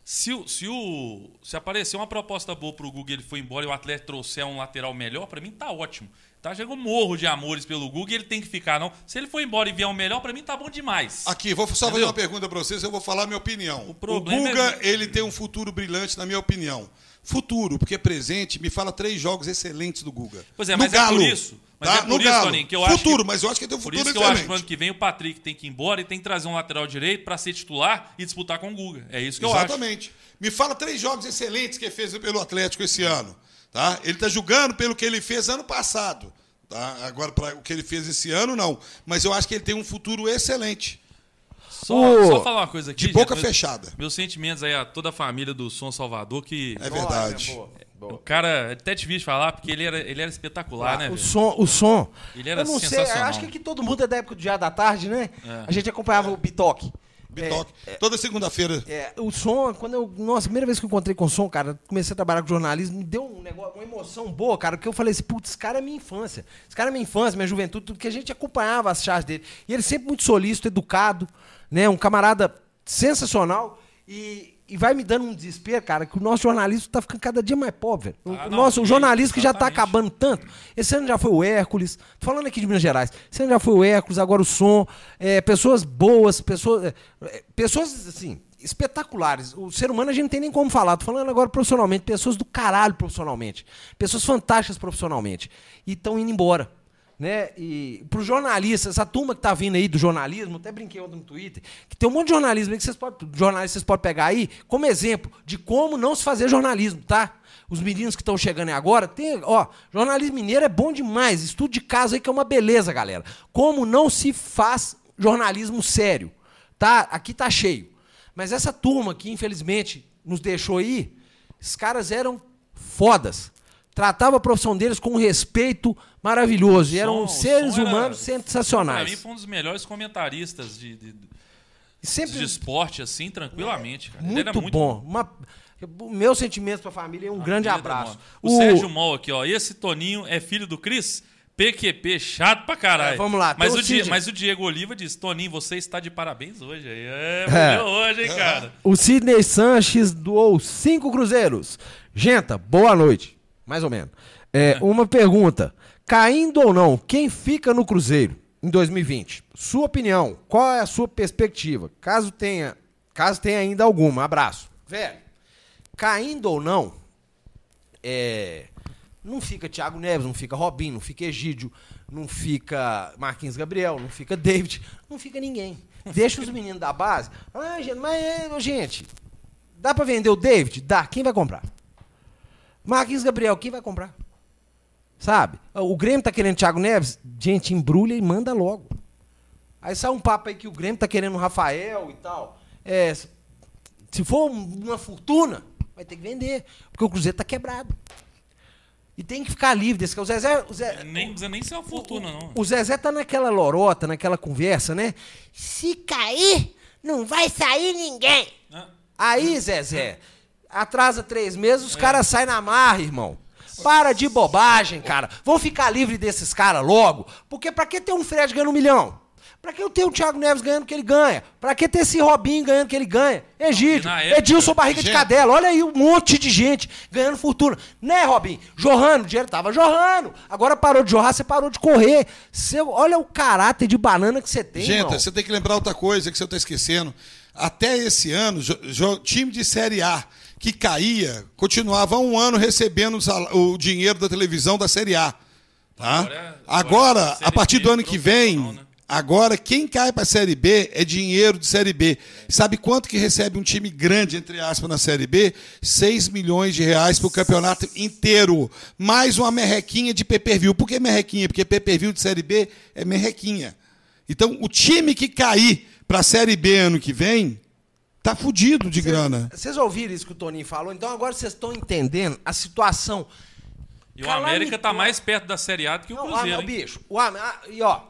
Se, se, o, se aparecer uma proposta boa pro Guga, ele foi embora e o Atlético trouxer um lateral melhor, pra mim tá ótimo. Tá? Chega um morro de amores pelo Guga e ele tem que ficar, não. Se ele for embora e vier um melhor, pra mim tá bom demais. Aqui, vou só fazer uma pergunta pra vocês, eu vou falar a minha opinião. O, o Guga, é... ele tem um futuro brilhante, na minha opinião. Futuro, porque presente, me fala três jogos excelentes do Guga. Pois é, mas no é Galo. Por isso. Mas tá? É por no isso, Toninho, que eu futuro, acho. Futuro, mas eu acho que ele tem um futuro excelente. Por isso que eu acho que no ano que vem o Patrick tem que ir embora e tem que trazer um lateral direito pra ser titular e disputar com o Guga. É isso que eu Exatamente. acho. Exatamente. Me fala três jogos excelentes que ele fez pelo Atlético esse ano. Tá? Ele está julgando pelo que ele fez ano passado. Tá? Agora, para o que ele fez esse ano, não. Mas eu acho que ele tem um futuro excelente. Só, oh, só falar uma coisa aqui. De boca já, fechada. Meus, meus sentimentos aí a toda a família do Som Salvador, que... É verdade. Boa, é boa. O cara, até te vi falar, porque ele era, ele era espetacular, ah, né? O velho? som, o som. Ele era eu não sensacional. Sei, eu acho que aqui todo mundo é da época do dia da tarde, né? É. A gente acompanhava é. o Bitoque. Bitoque. É, toda segunda-feira. É, o Som, quando eu... Nossa, a primeira vez que eu encontrei com o Som, cara, comecei a trabalhar com jornalismo, me deu um negócio, uma emoção boa, cara, que eu falei assim, putz, esse cara é minha infância. Esse cara é minha infância, minha juventude, tudo que a gente acompanhava as charges dele. E ele sempre muito solícito, educado, né? Um camarada sensacional e... E vai me dando um desespero, cara, que o nosso jornalismo tá ficando cada dia mais pobre, velho. Ah, o nosso não, jornalismo que já tá acabando tanto. Esse ano já foi o Hércules, tô falando aqui de Minas Gerais, esse ano já foi o Hércules, agora o Som, é, pessoas boas, pessoas, é, pessoas, assim, espetaculares. O ser humano a gente não tem nem como falar, tô falando agora profissionalmente, pessoas do caralho profissionalmente, pessoas fantásticas profissionalmente, e estão indo embora. Né? E para os jornalistas, essa turma que tá vindo aí do jornalismo, até brinquei ontem no Twitter, que tem um monte de jornalismo aí que vocês podem, jornalistas vocês podem pegar aí como exemplo de como não se fazer jornalismo, tá? Os meninos que estão chegando aí agora, tem, ó, jornalismo mineiro é bom demais, estudo de caso aí que é uma beleza, galera. Como não se faz jornalismo sério, tá? Aqui tá cheio. Mas essa turma que infelizmente nos deixou aí, esses caras eram fodas. Tratava a profissão deles com um respeito maravilhoso. E eram som, seres humanos era, sensacionais. Para mim, foi um dos melhores comentaristas de, de, de, sempre, de esporte, assim, tranquilamente. Cara. Muito, era muito bom. Uma, meus sentimentos para a família e um a grande abraço. O, o Sérgio Mol aqui, ó. Esse Toninho é filho do Cris? P Q P, chato pra caralho. É, vamos lá. Mas o, Di- mas o Diego Oliva diz, Toninho, você está de parabéns hoje. É, é. hoje, hein, cara. O Sidney Sanches doou cinco cruzeiros. Genta, boa noite. Mais ou menos. É, uma pergunta. Caindo ou não, quem fica no Cruzeiro em dois mil e vinte? Sua opinião, qual é a sua perspectiva? Caso tenha, caso tenha ainda alguma. Abraço. Velho, caindo ou não, é, não fica Thiago Neves, não fica Robinho, não fica Egídio, não fica Marquinhos Gabriel, não fica David, não fica ninguém. Deixa os meninos da base. Ah, gente, mas, gente, dá pra vender o David? Dá. Quem vai comprar? Marquinhos Gabriel, quem vai comprar? Sabe? O Grêmio tá querendo Thiago Neves? Gente, embrulha e manda logo. Aí sai um papo aí que o Grêmio tá querendo o Rafael e tal. É, se for uma fortuna, vai ter que vender. Porque o Cruzeiro tá quebrado. E tem que ficar livre desse cara. O Zezé... O Zezé nem, o, nem ser uma fortuna, não. O Zezé tá naquela lorota, naquela conversa, né? Se cair, não vai sair ninguém. Ah. Aí, Zezé... Atrasa três meses, os é. caras saem na marra, irmão. Para de bobagem, cara. Vão ficar livre desses caras logo. Porque pra que ter um Fred ganhando um milhão? Pra que eu ter o Thiago Neves ganhando o que ele ganha? Pra que ter esse Robinho ganhando o que ele ganha? Egídio, época, Edilson Barriga gente. de Cadela. Olha aí um monte de gente ganhando fortuna. Né, Robinho? Jorrando, o dinheiro tava jorrando. Agora parou de jorrar, você parou de correr. Você, olha o caráter de banana que você tem, gente, irmão. Você tem que lembrar outra coisa que você tá esquecendo. Até esse ano, jo- jo- time de Série A que caía, continuava um ano recebendo o dinheiro da televisão da Série A. Tá? Agora, agora, agora a, a partir B, do ano que vem, não, né? Agora quem cai para a Série B é dinheiro de Série B. É. Sabe quanto que recebe um time grande, entre aspas, na Série B? seis milhões de reais para o campeonato inteiro. Mais uma merrequinha de pay-per-view. Por que merrequinha? Porque pay-per-view de Série B é merrequinha. Então, o time que cair para a Série B ano que vem... Tá fudido de cês, grana. Vocês ouviram isso que o Toninho falou? Então agora vocês estão entendendo a situação. E o América tá mais perto da Série A do que não, o Cruzeiro, o bicho. O Am... E ó,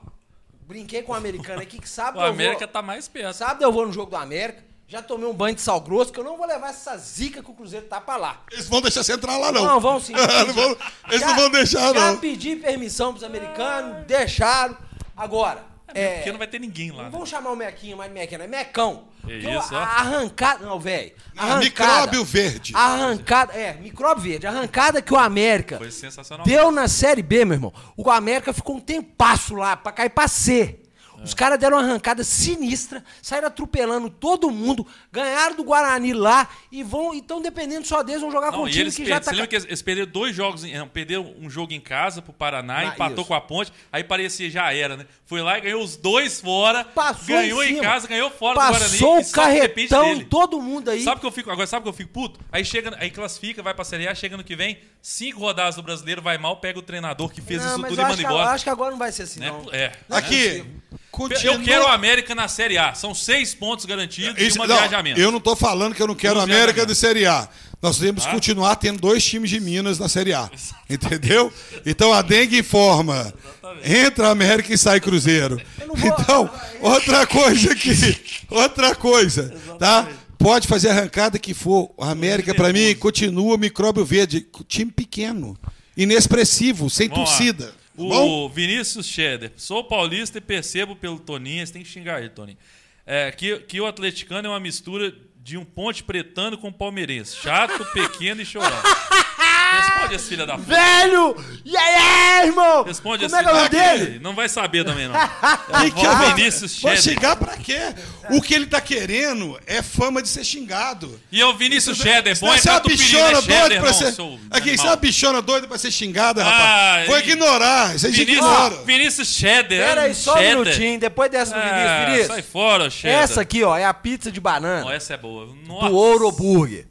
brinquei com o um americano aqui que sabe... o América vou... tá mais perto. Sabe, eu vou no jogo do América, já tomei um banho de sal grosso, que eu não vou levar essa zica que o Cruzeiro tá pra lá. Eles vão deixar você entrar lá, não. Não, vão sim. Não vão... Eles já, não vão deixar, já não. Já pedi permissão pros americanos, deixaram. Agora... É, porque não vai ter ninguém lá. Não, né? Vamos chamar o Mequinho, mas Mequinho não é Mecão. É isso, ó. Arrancada. Não, velho. Micróbio verde. Arrancada. É, micróbio verde. Arrancada que o América. Foi sensacional. Deu na Série B, meu irmão. O América ficou um tempasso lá pra cair pra C. É. Os caras deram uma arrancada sinistra, saíram atropelando todo mundo, ganharam do Guarani lá e vão. Então, dependendo só deles, vão jogar não, com o time que per... já tá. Você lembra que eles perderam dois jogos, em... perderam um jogo em casa pro Paraná, ah, empatou isso. com a Ponte, aí parecia já era, né? Foi lá e ganhou os dois fora, passou ganhou em, em casa, ganhou fora passou do Guarani. Passou o carretão em todo mundo aí. Sabe que eu fico, agora sabe que eu fico puto? Aí chega, aí classifica, vai pra Série A, chega no que vem, cinco rodadas do Brasileiro, vai mal, pega o treinador que fez não, isso mas tudo e manda embora. Eu acho que agora não vai ser assim, né? Não. É. Não aqui... É Continua... Eu quero o América na Série A. São seis pontos garantidos Isso, e um viajamento. Eu não estou falando que eu não quero o América da Série A. Nós devemos tá. continuar tendo dois times de Minas na Série A. Exatamente. Entendeu? Então a dengue informa. Exatamente. Entra América e sai Cruzeiro. Vou... Então, outra coisa aqui. Outra coisa. Tá? Pode fazer a arrancada que for. A América, para mim, continua micróbio verde. Time pequeno. Inexpressivo, sem Vamos torcida. Lá. O Bom. Vinícius Scheder, sou paulista e percebo pelo Toninho, você tem que xingar ele, Toninho, é, que, que o atleticano é uma mistura de um ponte pretano com palmeirense, chato, pequeno e chorão. Responde as filhas da puta. Velho! E aí, irmão? Responde as filhas da puta. Não vai saber também, não. É que ah, Vinícius Scheder. Vou xingar pra quê? O que ele tá querendo é fama de ser xingado. E é o Vinícius Scheder. Põe essa bichona doida pra ser... Aqui, isso é uma bichona doida pra ser xingada, rapaz. Vou ignorar. Vocês ignoram. Vinícius Scheder. Pera aí, só um minutinho. Depois dessa do Vinícius, Vinícius. Sai fora, Scheder. Essa aqui, ó, é a pizza de banana. Essa é boa. Do Ouro Burger.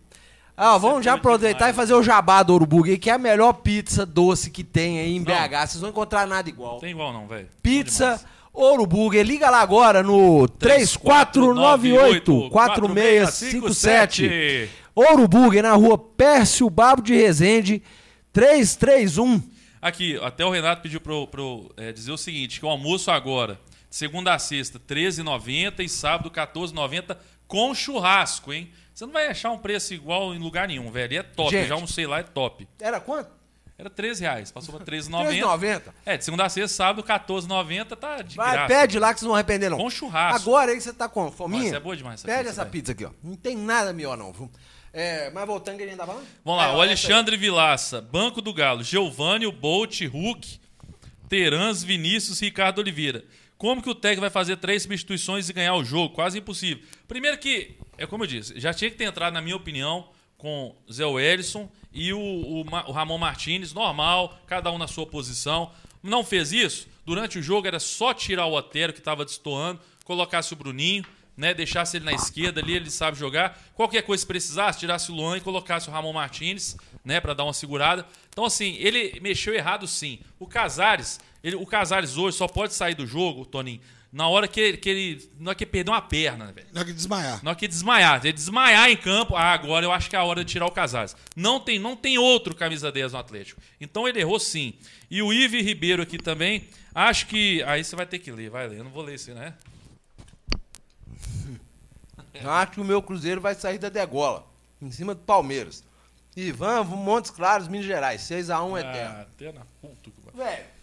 Ah, vamos já aproveitar e fazer o jabá do Ouro Burger, que é a melhor pizza doce que tem aí em não. B H. Vocês vão encontrar nada igual. Não tem igual não, velho. Pizza Ouro Burger. Liga lá agora no três quatro nove oito, quatro seis cinco sete. Ouro Burger, na rua Pércio Babo de Resende, três três um. Aqui, até o Renato pediu pra eu é, dizer o seguinte, que o almoço agora, segunda a sexta, treze reais e noventa centavos e sábado, quatorze reais e noventa centavos com churrasco, hein? Você não vai achar um preço igual em lugar nenhum, velho. E é top. Gente, eu já almocei lá, é top. Era quanto? Era treze reais. Passou pra treze reais e noventa centavos. treze reais e noventa centavos. É, de segunda a sexta, sábado, quatorze reais e noventa centavos. Tá de vai, graça. Vai, pede lá que vocês não vão arrepender, não. Com churrasco. Agora aí que você tá com fominha. Nossa, é boa demais essa pede pizza, essa véio. Pizza aqui, ó. Não tem nada melhor, não. É, mas voltando, que a gente tava falando. Vamos lá. É, o Alexandre Vilaça, Banco do Galo. Geovanni, Bolt, Hulk, Terans, Vinícius, Ricardo Oliveira. Como que o técnico vai fazer três substituições e ganhar o jogo? Quase impossível. Primeiro que, é como eu disse, já tinha que ter entrado, na minha opinião, com Zé Wellison e o, o, o Ramon Martínez, normal, cada um na sua posição. Não fez isso? Durante o jogo era só tirar o Otero, que estava destoando, colocasse o Bruninho, né, deixasse ele na esquerda ali, ele sabe jogar. Qualquer coisa que precisasse, tirasse o Luan e colocasse o Ramon Martínez, né, para dar uma segurada. Então, assim, ele mexeu errado sim. O Cazares... Ele, o Cazares hoje só pode sair do jogo, Toninho, na hora que ele, que ele não é que perdeu uma perna, velho. Na hora que desmaiar. Na hora que desmaiar. Ele desmaiar em campo, ah, agora eu acho que é a hora de tirar o Cazares. Não tem, não tem outro camisa dez no Atlético. Então ele errou sim. E o Ivi Ribeiro aqui também, acho que... Aí você vai ter que ler, vai ler. Eu não vou ler isso, né? Eu acho que o meu Cruzeiro vai sair da degola, em cima do Palmeiras. Ivan, Montes Claros, Minas Gerais, seis a um eterno. Ah, até na puta. Velho.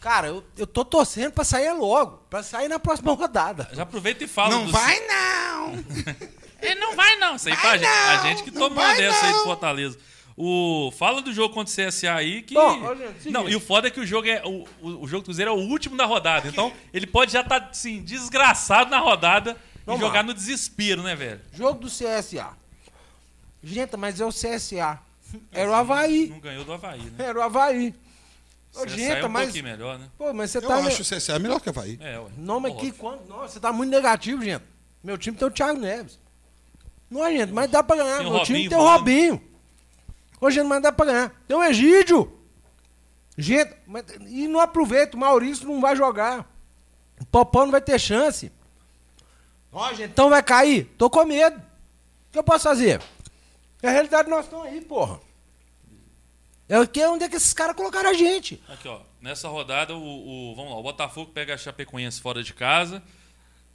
Cara, eu, eu tô torcendo pra sair logo, pra sair na próxima rodada. Já aproveita e fala. Não dos... vai, não! Ele não vai, não. Isso aí vai pra não. Gente, a gente que tomou uma dessa não. Aí do Fortaleza. O... Fala do jogo contra o C S A aí que... Bom, gente, não, e o foda é que o jogo é o, o, o jogo do Cruzeiro é o último da rodada. Então, ele pode já estar, tá, assim, desgraçado na rodada não e jogar mal. No desespero, né, velho? Jogo do C S A. Gente, mas é o C S A. Era o Avaí. Não ganhou do Avaí, né? Era o Avaí. Urgenta, é um mas... pouquinho melhor, né? Pô, mas você eu tá acho o C S A melhor que o Avaí. É, ué. Não, mas que quando... Nossa, você tá muito negativo, gente. Meu time tem o Thiago Neves. Não, gente, mas dá pra ganhar. Meu Robinho, time tem o Robinho. Ô, gente, mas dá pra ganhar. Tem o Egídio. Gente, mas... e não aproveita. O Maurício não vai jogar. O Popão não vai ter chance. Ó, gente, então vai cair? Tô com medo. O que eu posso fazer? É a realidade, nós estamos aí, porra. É o que, onde é que esses caras colocaram a gente? Aqui, ó. Nessa rodada, o, o, vamos lá, o Botafogo pega a Chapecoense fora de casa.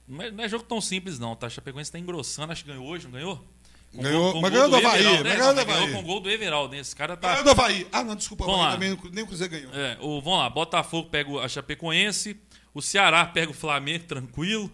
Não é, não é jogo tão simples, não, tá? A Chapecoense tá engrossando, acho que ganhou hoje, não ganhou? Com ganhou, gol, mas ganhou do Avaí. Né? Ganhou, não, ganhou com o gol do Everaldo, né? Esse cara tá... Ganhou do Avaí. Ah, não, desculpa, Avaí também, nem o Cruzeiro ganhou. É, o, vamos lá, Botafogo pega a Chapecoense, o Ceará pega o Flamengo, tranquilo.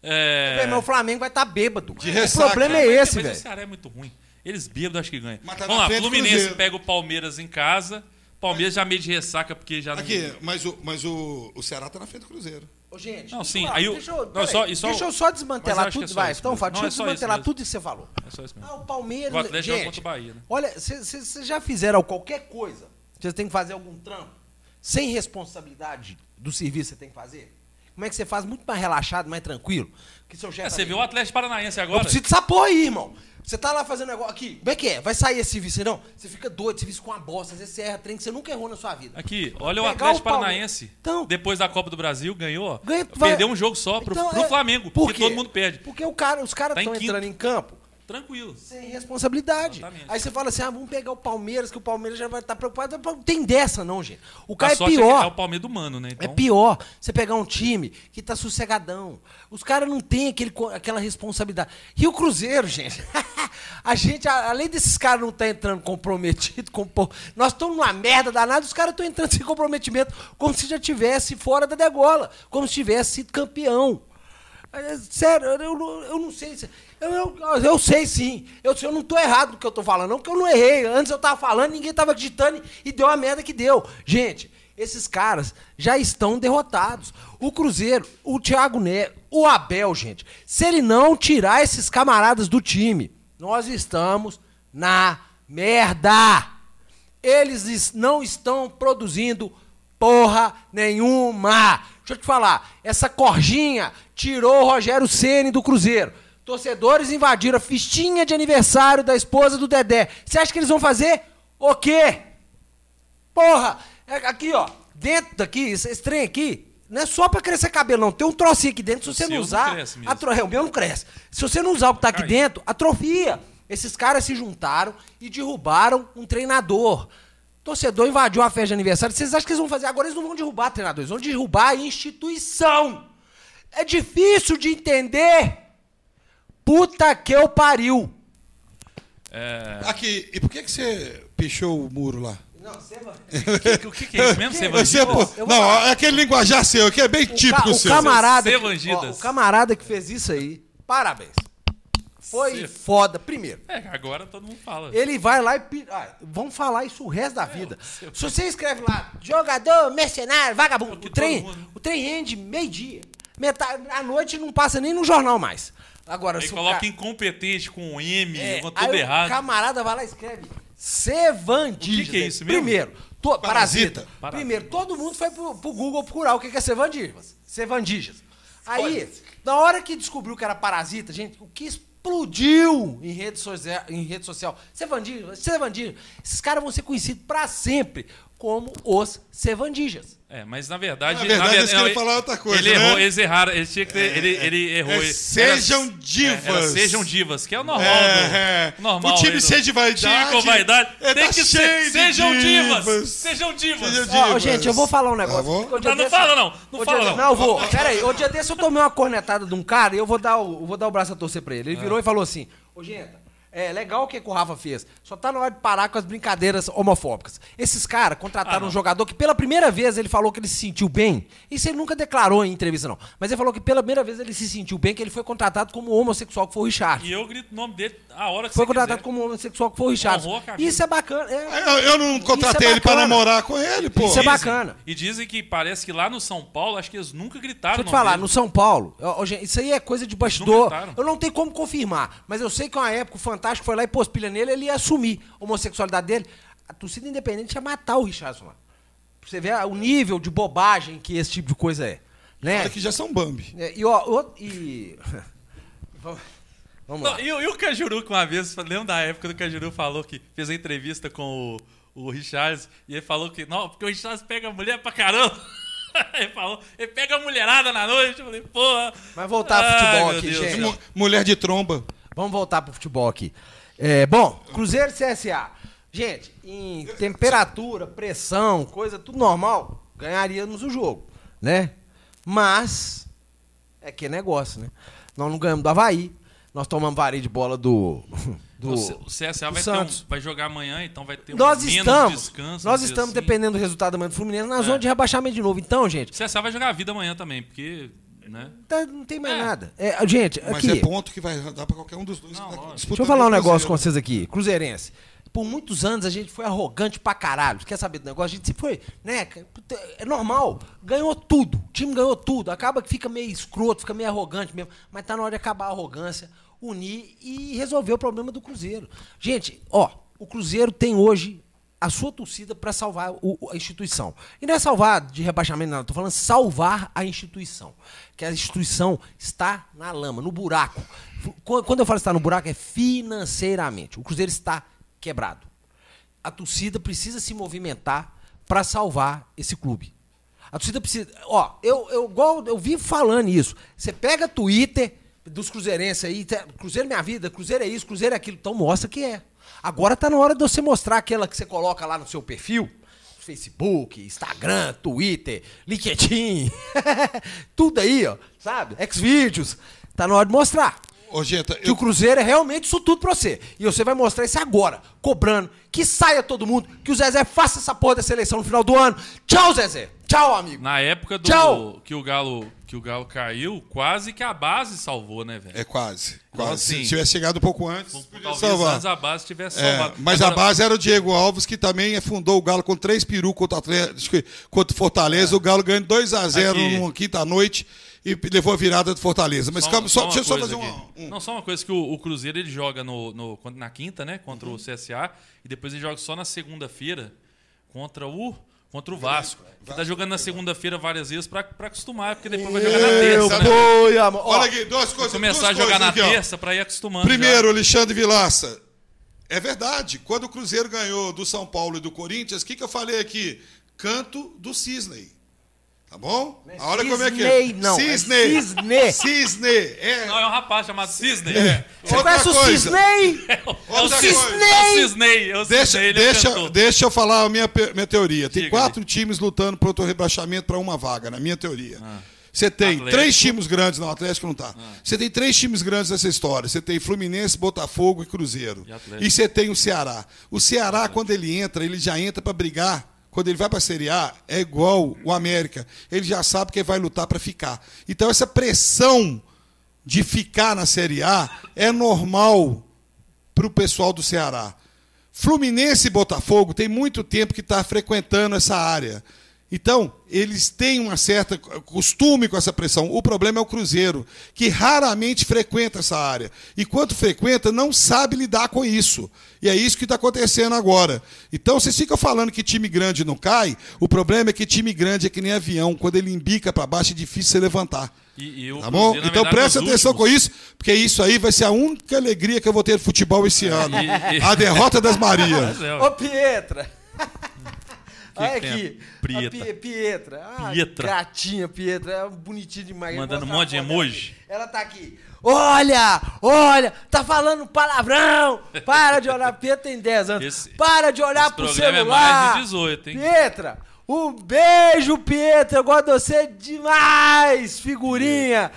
É... Mas o Flamengo vai estar tá bêbado. De ressaca. O problema é, é esse, velho. O Ceará é muito ruim. Eles bêbados, acho que ganham. Tá. Vamos lá, Fluminense Cruzeiro. Pega o Palmeiras em casa. Palmeiras é. Já meio de ressaca, porque já... Aqui, não... mas, o, mas o, o Ceará tá na frente do Cruzeiro. Ô, gente... Não, sim, aí eu... Deixa eu, não, só, só, deixa eu só desmantelar tudo, é só vai. Isso, então, Fábio, deixa é eu desmantelar tudo isso que você falou. É só isso mesmo. Ah, o Palmeiras... O Atlético joga contra o Bahia, né? Olha, vocês já fizeram qualquer coisa. Vocês têm que fazer algum trampo. Sem responsabilidade do serviço você tem que fazer. Como é que você faz muito mais relaxado, mais tranquilo? Que seu chefe é, você viu o Atlético Paranaense agora? Eu preciso dessa porra aí, irmão. Você tá lá fazendo negócio. Aqui, como é que é? Vai sair esse vício, não? Você fica doido, esse vício com uma bosta. Às vezes você erra trem que você nunca errou na sua vida. Aqui, olha o Atlético Paranaense. Então, depois da Copa do Brasil, ganhou. Ganha, vai... Perdeu um jogo só pro, então, pro é... Flamengo. Por porque todo mundo perde. Porque o cara, os caras estão tá entrando em campo. Tranquilo. Sem responsabilidade. Exatamente. Aí você fala assim, ah, vamos pegar o Palmeiras, que o Palmeiras já vai estar tá preocupado. Não tem dessa não, gente. O cara é pior. É o Palmeiras do mano, né? Então... É pior você pegar um time que tá sossegadão. Os caras não têm aquele, aquela responsabilidade. E o Cruzeiro, gente? A gente, além desses caras não tá entrando comprometido, com... nós estamos numa merda danada, os caras estão entrando sem comprometimento, como se já tivesse fora da degola, como se tivesse sido campeão. Sério, eu, eu não sei... Eu, eu, eu sei sim, eu, eu não tô errado no que eu tô falando, não, porque eu não errei. Antes eu tava falando, ninguém tava acreditando e deu a merda que deu. Gente, esses caras já estão derrotados. O Cruzeiro, o Thiago Neves, o Abel, gente, se ele não tirar esses camaradas do time, nós estamos na merda. Eles não estão produzindo porra nenhuma. Deixa eu te falar, essa corjinha tirou o Rogério Ceni do Cruzeiro. Torcedores invadiram a festinha de aniversário da esposa do Dedé. Você acha que eles vão fazer o quê? Porra! Aqui, ó. Dentro daqui, esse trem aqui, não é só pra crescer cabelo, não. Tem um trocinho aqui dentro. Se o você não usar... Não atro... é, o meu não cresce. Se você não usar o que tá aqui dentro, atrofia. Esses caras se juntaram e derrubaram um treinador. Torcedor invadiu a festa de aniversário. Vocês acham que eles vão fazer? Agora eles não vão derrubar treinadores. Vão derrubar a instituição. É difícil de entender... Puta que eu pariu! É... Aqui, e por que, que você pichou o muro lá? Não, você vai... O que, que é isso mesmo, você é... Não, é aquele linguajar seu, que é bem o típico ca... o seu. Camarada que... Ó, o camarada que fez isso aí, parabéns. Foi Cê... foda, primeiro. É, agora todo mundo fala. Ele vai lá e... Ah, vão falar isso o resto da é, vida. Seu... Se você escreve lá, jogador, mercenário, vagabundo, é o, o, trem, mundo... o trem rende meio-dia. Metade, à noite não passa nem no jornal mais. Agora, aí coloca ca... incompetente com M, é, tudo aí errado. O camarada vai lá e escreve Sevandija. O que, que é isso mesmo? Primeiro, to... parasita. Parasita. parasita. Primeiro, todo mundo foi pro, pro Google procurar o que, que é Sevandijas. Sevandijas. Aí, na hora que descobriu que era parasita, gente, o que explodiu em rede, socia... em rede social? Sevandijas, Sevandijas. Esses caras vão ser conhecidos pra sempre como os Sevandijas. É, mas na verdade... Na verdade, na verdade eles querem falar outra coisa, ele né? errou, eles erraram, eles tinham que ter, é, ele, ele errou. É, sejam era, divas. Era, era, sejam divas, que é o normal. É, do, normal o time seja de vaidade. Com vaidade é, tem tá que ser, sejam divas, divas. Sejam divas. Sejam divas. Ó, gente, eu vou falar um negócio. Tá não, não fala não, não fala não. Não, eu vou. Pera aí, o dia desse eu tomei uma cornetada de um cara e eu vou dar o, vou dar o braço a torcer pra ele. Ele virou ah. e falou assim, ô, gente... É, legal o que o Rafa fez. Só tá na hora de parar com as brincadeiras homofóbicas. Esses caras contrataram ah, um jogador que pela primeira vez ele falou que ele se sentiu bem. Isso ele nunca declarou em entrevista, não. Mas ele falou que pela primeira vez ele se sentiu bem, que ele foi contratado como homossexual, que foi o Richard. E eu grito o nome dele a hora que foi você contratado quiser. Como homossexual, que foi o Richard. Isso é bacana. É... Eu, eu não contratei é ele pra namorar com ele, pô. Isso é bacana. E dizem que parece que lá no São Paulo, acho que eles nunca gritaram. Deixa eu te falar, dele. No São Paulo, eu, eu, isso aí é coisa de bastidor. Eu não tenho como confirmar, mas eu sei que é uma época fantástica. Acho que foi lá e pôs pilha nele, ele ia assumir a homossexualidade dele. A torcida independente ia matar o Richardson lá. Pra você ver o nível de bobagem que esse tipo de coisa é. Né? Isso aqui já são Bambi. É, e ó, o, e... Vamos lá. Não, e, e o Cajuru, que uma vez, lembra da época do Cajuru falou que fez a entrevista com o, o Richards e ele falou que, não, porque o Richards pega a mulher pra caramba. Ele falou, ele pega a mulherada na noite. Eu falei, porra. Mas voltar pro futebol ai, aqui, gente. M mulher de tromba. Vamos voltar pro futebol aqui. É, bom, Cruzeiro e C S A. Gente, em temperatura, pressão, coisa, tudo normal, ganharíamos o jogo, né? Mas, é que é negócio, né? Nós não ganhamos do Avaí, nós tomamos vareio de bola do, do o C S A do vai, Santos. Ter um, vai jogar amanhã, então vai ter um nós menos estamos, descanso. Nós estamos, assim. Dependendo do resultado amanhã do Fluminense, na é. zona de rebaixamento de novo. Então, gente... O C S A vai jogar a vida amanhã também, porque... Né? Não tem mais é. nada. É, gente, mas aqui... é ponto que vai dar pra qualquer um dos dois. Não, que tá deixa eu falar um negócio com vocês aqui, cruzeirense. Por muitos anos a gente foi arrogante pra caralho. Quer saber do negócio? A gente se foi, né? É normal. Ganhou tudo. O time ganhou tudo. Acaba que fica meio escroto, fica meio arrogante mesmo. Mas tá na hora de acabar a arrogância, unir e resolver o problema do Cruzeiro. Gente, ó, o Cruzeiro tem hoje a sua torcida pra salvar o, a instituição. E não é salvar de rebaixamento, não. Eu tô falando salvar a instituição. Que a instituição está na lama, no buraco. Quando eu falo está no buraco, é financeiramente. O Cruzeiro está quebrado. A torcida precisa se movimentar para salvar esse clube. A torcida precisa... Ó, eu, eu, igual, eu vivo falando isso. Você pega Twitter dos cruzeirenses aí, Cruzeiro minha vida, Cruzeiro é isso, Cruzeiro é aquilo. Então mostra que é. Agora tá na hora de você mostrar aquela que você coloca lá no seu perfil, Facebook, Instagram, Twitter, LinkedIn, tudo aí, ó, sabe? Xvideos. Tá na hora de mostrar. Ô, gente, que eu... o Cruzeiro é realmente isso tudo pra você. E você vai mostrar isso agora, cobrando, que saia todo mundo, que o Zezé faça essa porra da seleção no final do ano. Tchau, Zezé. Tchau, amigo. Na época do Tchau. Que, o Galo, que o Galo caiu, quase que a base salvou, né, velho? É quase. Quase. Assim, se tivesse chegado um pouco antes, um, podia salvar. Antes a base tivesse é, salvado. Mas agora... a base era o Diego Alves, que também fundou o Galo com três peru contra, contra o Fortaleza. É. O Galo ganhou dois a zero numa quinta-noite. E levou a virada do Fortaleza. Mas só, calma, só, só deixa eu só fazer uma... Um... Não, só uma coisa, que o, o Cruzeiro ele joga no, no, na quinta, né? Contra uhum. o C S A. E depois ele joga só na segunda-feira contra o, contra o Vasco. Vasco que tá jogando na segunda-feira várias vezes pra, pra acostumar, porque depois vai jogar na terça, né? Boi, amor. Olha aqui, duas coisas. Vai começar duas a jogar coisas, na terça pra ir acostumando. Primeiro, já. Alexandre Vilaça. É verdade. Quando o Cruzeiro ganhou do São Paulo e do Corinthians, o que, que eu falei aqui? Canto do Cisne. Tá bom? A hora como é que é? Não, Cisne. É Cisne. Cisne. É. Não, é um rapaz chamado Cisne. É. Você outra conhece coisa. O Cisnei? É o, é o Cisnei. É o Cisnei. É o Cisnei. Deixa, Cisnei deixa, deixa eu falar a minha, minha teoria. Tem Diga quatro aí. Times lutando para outro rebaixamento para uma vaga, na minha teoria. Ah. Você tem Atlético. três times grandes, não, Atlético não tá. Ah. Você tem três times grandes nessa história. Você tem Fluminense, Botafogo e Cruzeiro. E você tem o Ceará. O Ceará, Atlético. Quando ele entra, ele já entra para brigar. Quando ele vai para a Série A, é igual o América. Ele já sabe que vai lutar para ficar. Então, essa pressão de ficar na Série A é normal para o pessoal do Ceará. Fluminense e Botafogo tem muito tempo que está frequentando essa área. Então, eles têm uma certa costume com essa pressão. O problema é o Cruzeiro, que raramente frequenta essa área. E quando frequenta, não sabe lidar com isso. E é isso que está acontecendo agora. Então, vocês ficam falando que time grande não cai, o problema é que time grande é que nem avião. Quando ele embica para baixo, é difícil se levantar. E, e eu, tá bom? Cruzeiro, então verdade, presta atenção últimos. Com isso, porque isso aí vai ser a única alegria que eu vou ter de futebol esse ano. E, e... A derrota das Marias. Ô, Pietra! Olha que aqui, Pietra. Pietra. Ah, Pietra. Gatinha, Pietra. É bonitinha demais. Mandando um monte de emoji. Ela tá aqui. Olha, olha, tá falando palavrão. Para de olhar. Pietra tem dez anos. Esse, Para de olhar pro celular. É mais de dezoito, hein? Pietra, um beijo, Pietra. Eu gosto de você demais, figurinha.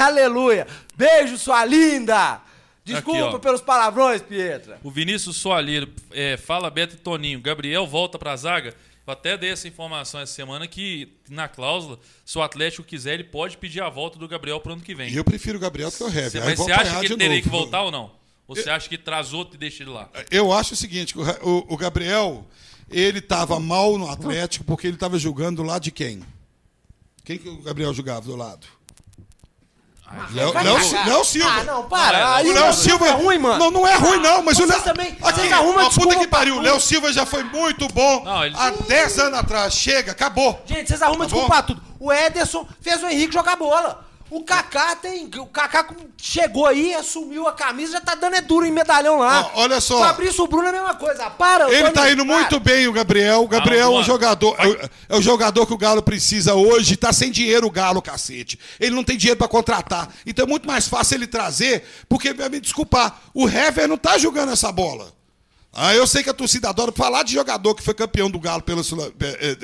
É. Aleluia. Beijo, sua linda. Desculpa aqui, pelos palavrões, Pietra. O Vinícius Soalheiro é, fala Beto e Toninho. Gabriel volta pra zaga. Eu até dei essa informação essa semana que na cláusula, se o Atlético quiser, ele pode pedir a volta do Gabriel pro ano que vem. Eu prefiro o Gabriel que o Hever. Mas você acha que ele teria novo. Que voltar ou não? Ou eu, você acha que traz outro e deixa ele lá? Eu acho o seguinte, o, o Gabriel, ele tava mal no Atlético porque ele tava jogando do lado de quem? Quem que o Gabriel jogava do lado? Léo, Léo, Léo Silva. Ah, não, para. Aí, o Léo Silva é ruim, mano. Não, não é ruim, não, mas vocês o Léo... também. Aqui, não, uma puta que pariu. O Léo Silva já foi muito bom não, ele... há dez anos atrás. Chega, acabou. Gente, vocês arrumam acabou. desculpa tudo. O Ederson fez o Henrique jogar bola. O Kaká tem... O Kaká chegou aí, assumiu a camisa, já tá dando é duro em medalhão lá. Ó, olha só. Fabrício Bruno é a mesma coisa. Para, Ele tá indo para. muito bem, o Gabriel. O Gabriel ah, é um jogador... É, é o jogador que o Galo precisa hoje. Tá sem dinheiro o Galo, cacete. Ele não tem dinheiro pra contratar. Então é muito mais fácil ele trazer, porque, me desculpar, o Hever não tá jogando essa bola. Ah, eu sei que a torcida adora falar de jogador que foi campeão do Galo pela,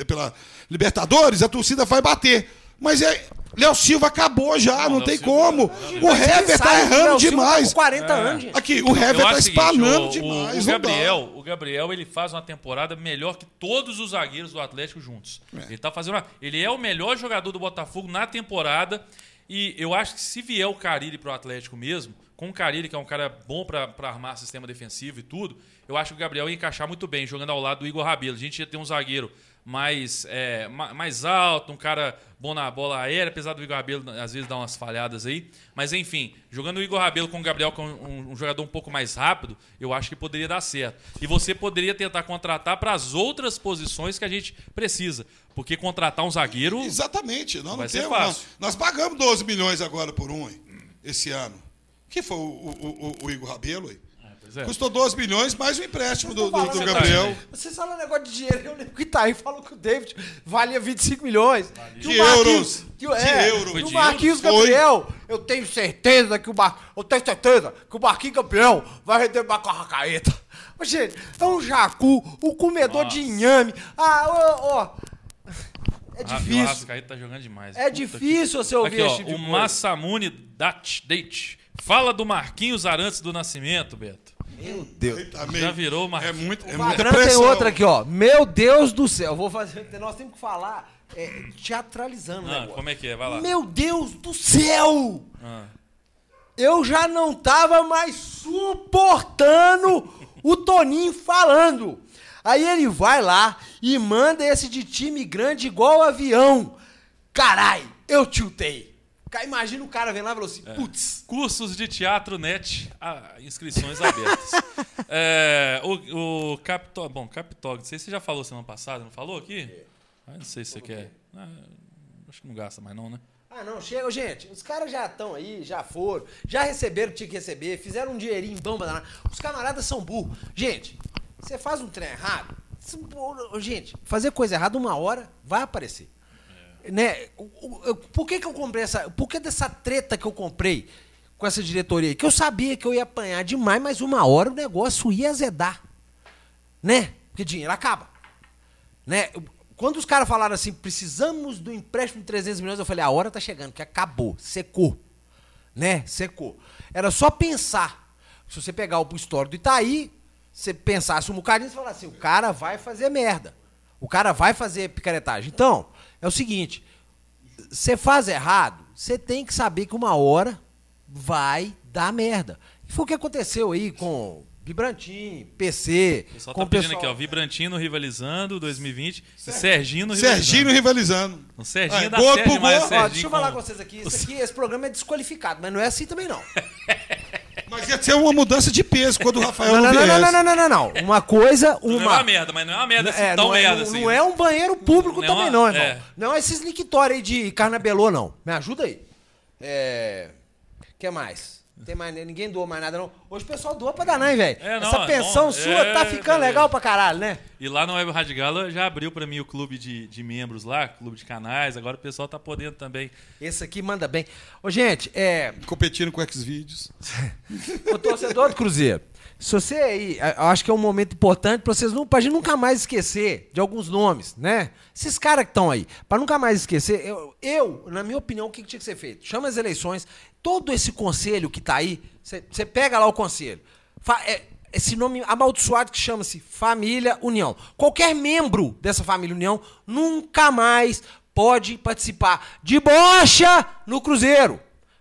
pela Libertadores, a torcida vai bater. Mas é... Léo Silva acabou já, não, não tem Silva, como. Não, o Hever tá errando demais. Tá quarenta anos. Aqui, o Hever tá espanando demais. O Gabriel, o Gabriel, ele faz uma temporada melhor que todos os zagueiros do Atlético juntos. É. Ele tá fazendo uma, ele é o melhor jogador do Botafogo na temporada. E eu acho que se vier o Carille pro Atlético mesmo, com o Carille, que é um cara bom pra, pra armar sistema defensivo e tudo, eu acho que o Gabriel ia encaixar muito bem, jogando ao lado do Igor Rabelo. A gente ia ter um zagueiro mais, é, mais alto, um cara bom na bola aérea, apesar do Igor Rabelo às vezes dar umas falhadas aí. Mas enfim, jogando o Igor Rabelo com o Gabriel, que é um, um jogador um pouco mais rápido, eu acho que poderia dar certo. E você poderia tentar contratar para as outras posições que a gente precisa. Porque contratar um zagueiro... Exatamente. Nós não vai temos, ser fácil. Nós, nós pagamos doze milhões agora por um, hein, esse ano. Que foi o, o, o, o Igor Rabelo, hein? É. Custou doze milhões, mais o empréstimo do, do, do Gabriel. Vocês falam um negócio de dinheiro, eu lembro que tá aí, falou que o David valia vinte e cinco milhões. Valia. De euros. De, é, de euros. O Marquinhos Gabriel, eu tenho certeza que o Marquinhos, eu tenho certeza que o Marquinhos Gabriel vai render uma carracaeta. Mas, gente, é um jacu, o comedor Nossa. de inhame. Ah, ó, ó. É difícil. Ah, o Arrascaeta tá jogando demais. É Puta difícil que... você ouvir aqui, ó, tipo o Massamune Date Date. Fala do Marquinhos Arantes do Nascimento, Beto. Meu Deus. Eita, já virou Marquinhos. É muito, é o tem outra aqui, ó. Meu Deus do céu. Vou fazer. Nós temos que falar é, teatralizando, né? Ah, como é que é? Vai lá. Meu Deus do céu! Ah. Eu já não tava mais suportando o Toninho falando. Aí ele vai lá e manda esse de time grande igual avião. Carai, eu tiltei. Imagina o cara vendo lá e falou assim, putz. É. Cursos de teatro net, ah, inscrições abertas. é, o o Capitog, bom, Capitog, não sei se você já falou semana passada, não falou aqui? É. Ah, não sei se você quer. Ah, acho que não gasta mais não, né? Ah, não, chega, gente. Os caras já estão aí, já foram, já receberam o que tinha que receber, fizeram um dinheirinho bom, banana. Os camaradas são burros. Gente, você faz um trem errado, gente, fazer coisa errada uma hora vai aparecer. Né? Por que, que eu comprei essa. Por que dessa treta que eu comprei com essa diretoria? Que eu sabia que eu ia apanhar demais, mas uma hora o negócio ia azedar. Né? Porque dinheiro acaba. Né? Quando os caras falaram assim, precisamos do empréstimo de trezentos milhões, eu falei, a hora tá chegando, porque acabou, secou. Né? Secou. Era só pensar. Se você pegar o histórico do Itaí, você pensasse um bocadinho e falasse assim: o cara vai fazer merda. O cara vai fazer picaretagem. Então. É o seguinte, você faz errado, você tem que saber que uma hora vai dar merda. E foi o que aconteceu aí com Vibrantinho, P C... O pessoal com tá pedindo pessoal... aqui, ó, Vibrantino rivalizando, dois mil e vinte, Ser... Serginho rivalizando. Serginho rivalizando. O Serginho é, dá boa, Sérgio, mas Serginho ó, deixa eu falar com, com vocês aqui, isso aqui, esse programa é desqualificado, mas não é assim também não. Mas ia ser uma mudança de peso quando o Rafael não, não, não, não, não, não, não, não, não, não. Uma coisa, uma... Não é uma merda, mas não é uma merda assim, é, tão não merda é, assim. Não é um banheiro público não, também não, irmão. É. Não é esses liquitórios aí de Carnabelô, não. Me ajuda aí. É... O que mais? Tem mais? Ninguém doa mais nada, não. Hoje o pessoal doa pra danar, hein, velho? É, essa pensão não, sua é, tá ficando é, legal pra caralho, né? E lá no Web Rádio Galo já abriu pra mim o clube de, de membros lá, clube de canais, agora o pessoal tá podendo também. Esse aqui manda bem. Ô, gente, é... Competindo com Xvideos. O torcedor do Cruzeiro, se você aí... Eu acho que é um momento importante pra, vocês, pra gente nunca mais esquecer de alguns nomes, né? Esses caras que estão aí. Pra nunca mais esquecer, eu, eu, na minha opinião, o que tinha que ser feito? Chama as eleições... Todo esse conselho que tá aí, você pega lá o conselho. Fa é, esse nome amaldiçoado que chama-se Família União. Qualquer membro dessa Família União nunca mais pode participar de bocha no Cruzeiro.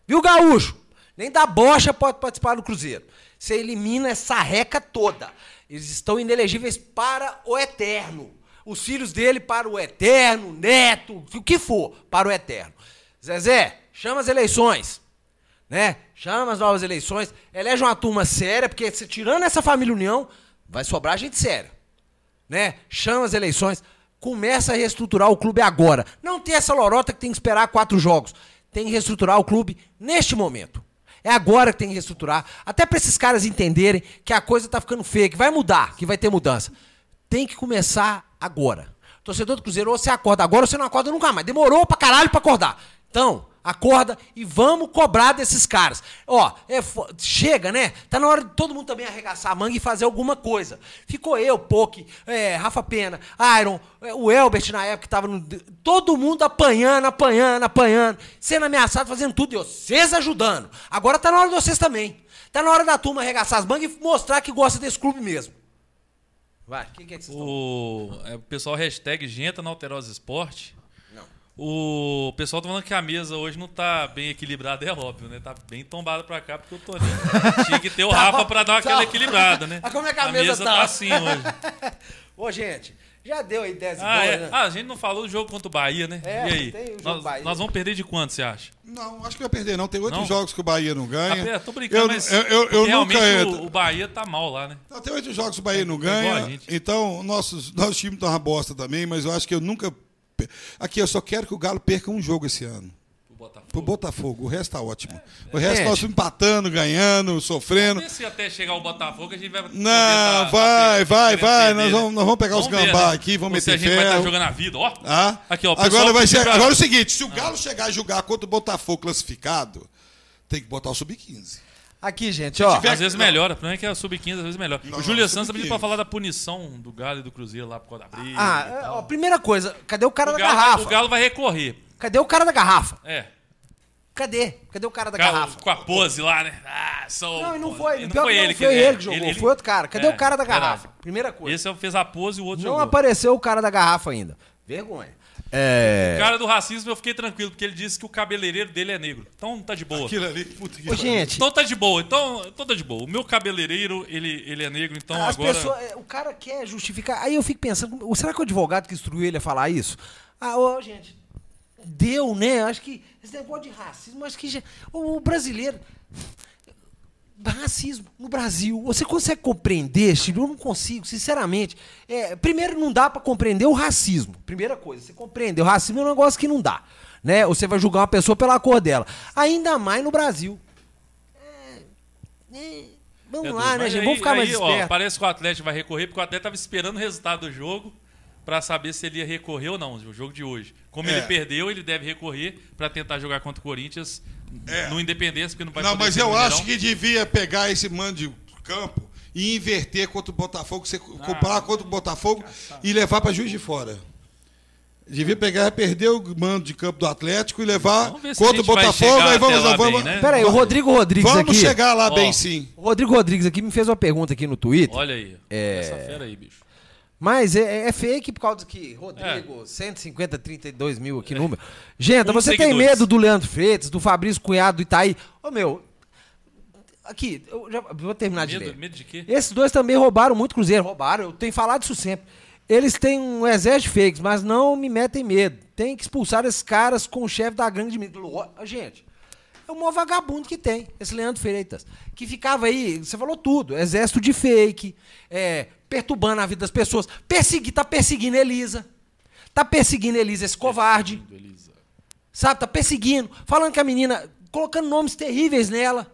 Viu, Gaúcho? Nem da bocha pode participar do Cruzeiro. Você elimina essa reca toda. Eles estão inelegíveis para o eterno. Os filhos dele para o eterno, neto, o que for, para o eterno. Zezé, chama as eleições. né? Chama as novas eleições, elege uma turma séria, porque se, tirando essa família União, vai sobrar gente séria, né? Chama as eleições, começa a reestruturar o clube agora. Não tem essa lorota que tem que esperar quatro jogos. Tem que reestruturar o clube neste momento. É agora que tem que reestruturar. Até para esses caras entenderem que a coisa tá ficando feia, que vai mudar, que vai ter mudança. Tem que começar agora. Torcedor do Cruzeiro, ou você acorda agora ou você não acorda nunca mais. Demorou pra caralho pra acordar. Então, acorda e vamos cobrar desses caras. Ó, é, chega, né? Tá na hora de todo mundo também arregaçar a manga e fazer alguma coisa. Ficou eu, Poc, é, Rafa Pena, Iron, é, o Elbert na época que tava no... Todo mundo apanhando, apanhando, apanhando. Sendo ameaçado, fazendo tudo e vocês ajudando. Agora tá na hora de vocês também. Tá na hora da turma arregaçar as mangas e mostrar que gosta desse clube mesmo. Vai, o que, que é que vocês o... estão... É, o pessoal hashtag Genta na Alterosa Esporte. O pessoal tá falando que a mesa hoje não tá bem equilibrada, é óbvio, né? Tá bem tombada pra cá, porque eu tô olhando. Tinha que ter o Rafa pra dar aquela equilibrada, né? Mas como é que a, a mesa, mesa tá? tá assim hoje. Ô, gente, já deu aí dez e dois, ah, é. né? Ah, a gente não falou do jogo contra o Bahia, né? É, e aí? Tem o jogo nós, Bahia. Nós vamos perder de quanto, você acha? Não, acho que vai perder não. Tem oito jogos que o Bahia não ganha. Ah, tô brincando, eu, mas eu, eu, eu realmente nunca... o, o Bahia tá mal lá, né? Não, tem oito jogos que o Bahia não ganha. Então, nossos, nosso time tá uma bosta também, mas eu acho que eu nunca... Aqui, eu só quero que o Galo perca um jogo esse ano. Pro Botafogo. Pro Botafogo. O resto tá ótimo. É, o resto é. Nós empatando, ganhando, sofrendo. Se até chegar o Botafogo, a gente vai... Não, a, vai, a, a vai, vai. Nós vamos, nós vamos pegar vamos os gambá ver, né? aqui, vamos meter ferro. A gente vai estar jogando a vida, ó. Ah? Aqui, ó. Agora, vai ser, pra... agora é o seguinte, se o Galo ah. chegar a jogar contra o Botafogo classificado, tem que botar o sub quinze. Aqui, gente, ó. Tiver... Às vezes melhora, não é que é sub quinze, às vezes melhora. Não, o Júlio Santos tá pedindo pra falar da punição do Galo e do Cruzeiro lá por causa da briga. Ah, ó, primeira coisa, cadê o cara o da Galo, garrafa? O Galo vai recorrer. Cadê o cara da garrafa? É. Cadê? Cadê o cara da Galo, garrafa? Com a pose lá, né? Ah, só Não, e não foi ele. Não foi ele, não, que, foi ele que jogou, ele, ele... foi outro cara. Cadê é, o cara da garrafa? Verdade. Primeira coisa. Esse fez a pose e o outro não jogou. Não apareceu o cara da garrafa ainda. Vergonha. É... O cara do racismo eu fiquei tranquilo, porque ele disse que o cabeleireiro dele é negro. Então tá de boa. Aquilo ali, puta que Ô, gente. Então tá de boa, então, então tá de boa. O meu cabeleireiro, ele, ele é negro, então As agora... Pessoas, o cara quer justificar. Aí eu fico pensando, será que o advogado que instruiu ele a falar isso? Ah, ô, gente, deu, né? Acho que esse negócio de racismo, acho que já... O brasileiro... Racismo no Brasil. Você consegue compreender, Chilo? Eu não consigo, sinceramente. É, primeiro, não dá pra compreender o racismo. Primeira coisa, você compreender. O racismo é um negócio que não dá. Né? Você vai julgar uma pessoa pela cor dela. Ainda mais no Brasil. É, é, vamos é lá, né, gente? Aí, vamos ficar aí, mais espertos. Parece que o Atlético vai recorrer, porque o Atlético estava esperando o resultado do jogo pra saber se ele ia recorrer ou não, o jogo de hoje. Como é. ele perdeu, ele deve recorrer pra tentar jogar contra o Corinthians é. no Independência, porque não vai Não, mas eu Mineirão. acho que devia pegar esse mando de campo e inverter contra o Botafogo, você ah, comprar contra o Botafogo caçado. e levar pra Juiz de Fora. Devia pegar, perder o mando de campo do Atlético e levar contra o Botafogo. Aí vamos lá, vamos. Né? Peraí, o Rodrigo Rodrigues vamos aqui. Vamos chegar lá Ó, bem sim. O Rodrigo Rodrigues aqui me fez uma pergunta aqui no Twitter. Olha aí. É... Essa fera aí, bicho. Mas é, é fake por causa que Rodrigo, é. cento e cinquenta, trinta e dois mil aqui é. número. Gente, um você tem medo do Leandro Freitas, do Fabrício Cunhado do Itaí? Ô, meu, aqui, eu já vou terminar medo, de ler. Medo de quê? Esses dois também roubaram muito Cruzeiro, roubaram, eu tenho falado isso sempre. Eles têm um exército de fakes, mas não me metem medo. Tem que expulsar esses caras com o chefe da gangue de medo. Gente, é o maior vagabundo que tem, esse Leandro Freitas. Que ficava aí, você falou tudo, exército de fake, é... perturbando a vida das pessoas. Persegui, tá perseguindo Elisa. Tá perseguindo Elisa, esse covarde. Elisa. Sabe, tá perseguindo. Falando que a menina, colocando nomes terríveis nela.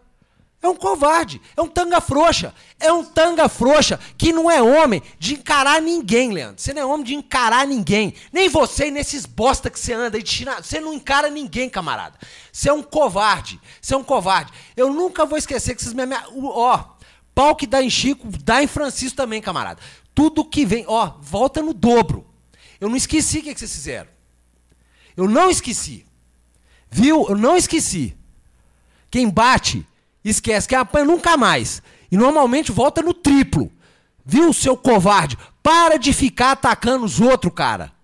É um covarde. É um tanga frouxa. É um tanga frouxa que não é homem de encarar ninguém, Leandro. Você não é homem de encarar ninguém. Nem você e nesses bosta que você anda aí de chinado. Você não encara ninguém, camarada. Você é um covarde. Você é um covarde. Eu nunca vou esquecer que vocês me ameaçam. Ó... Pau que dá em Chico, dá em Francisco também, camarada. Tudo que vem, ó, volta no dobro. Eu não esqueci o que, é que vocês fizeram. Eu não esqueci. Viu? Eu não esqueci. Quem bate, esquece. Quem apanha, nunca mais. E normalmente volta no triplo. Viu, seu covarde? Para de ficar atacando os outros, cara.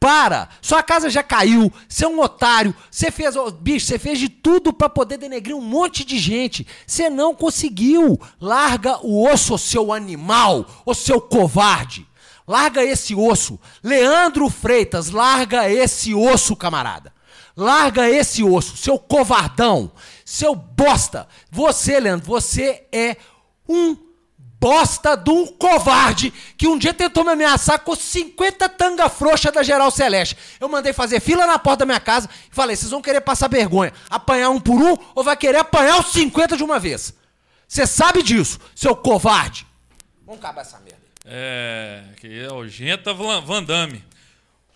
Para! Sua casa já caiu, você é um otário, você fez, oh, bicho, você fez de tudo pra poder denegrir um monte de gente. Você não conseguiu. Larga o osso, seu animal, ô seu covarde. Larga esse osso. Leandro Freitas, larga esse osso, camarada. Larga esse osso, seu covardão. Seu bosta! Você, Leandro, você é um bosta de um covarde que um dia tentou me ameaçar com cinquenta tanga frouxa da Geral Celeste. Eu mandei fazer fila na porta da minha casa e falei, vocês vão querer passar vergonha, apanhar um por um ou vai querer apanhar os cinquenta de uma vez? Você sabe disso, seu covarde. Vamos acabar essa merda. É, que é nojenta Van Damme.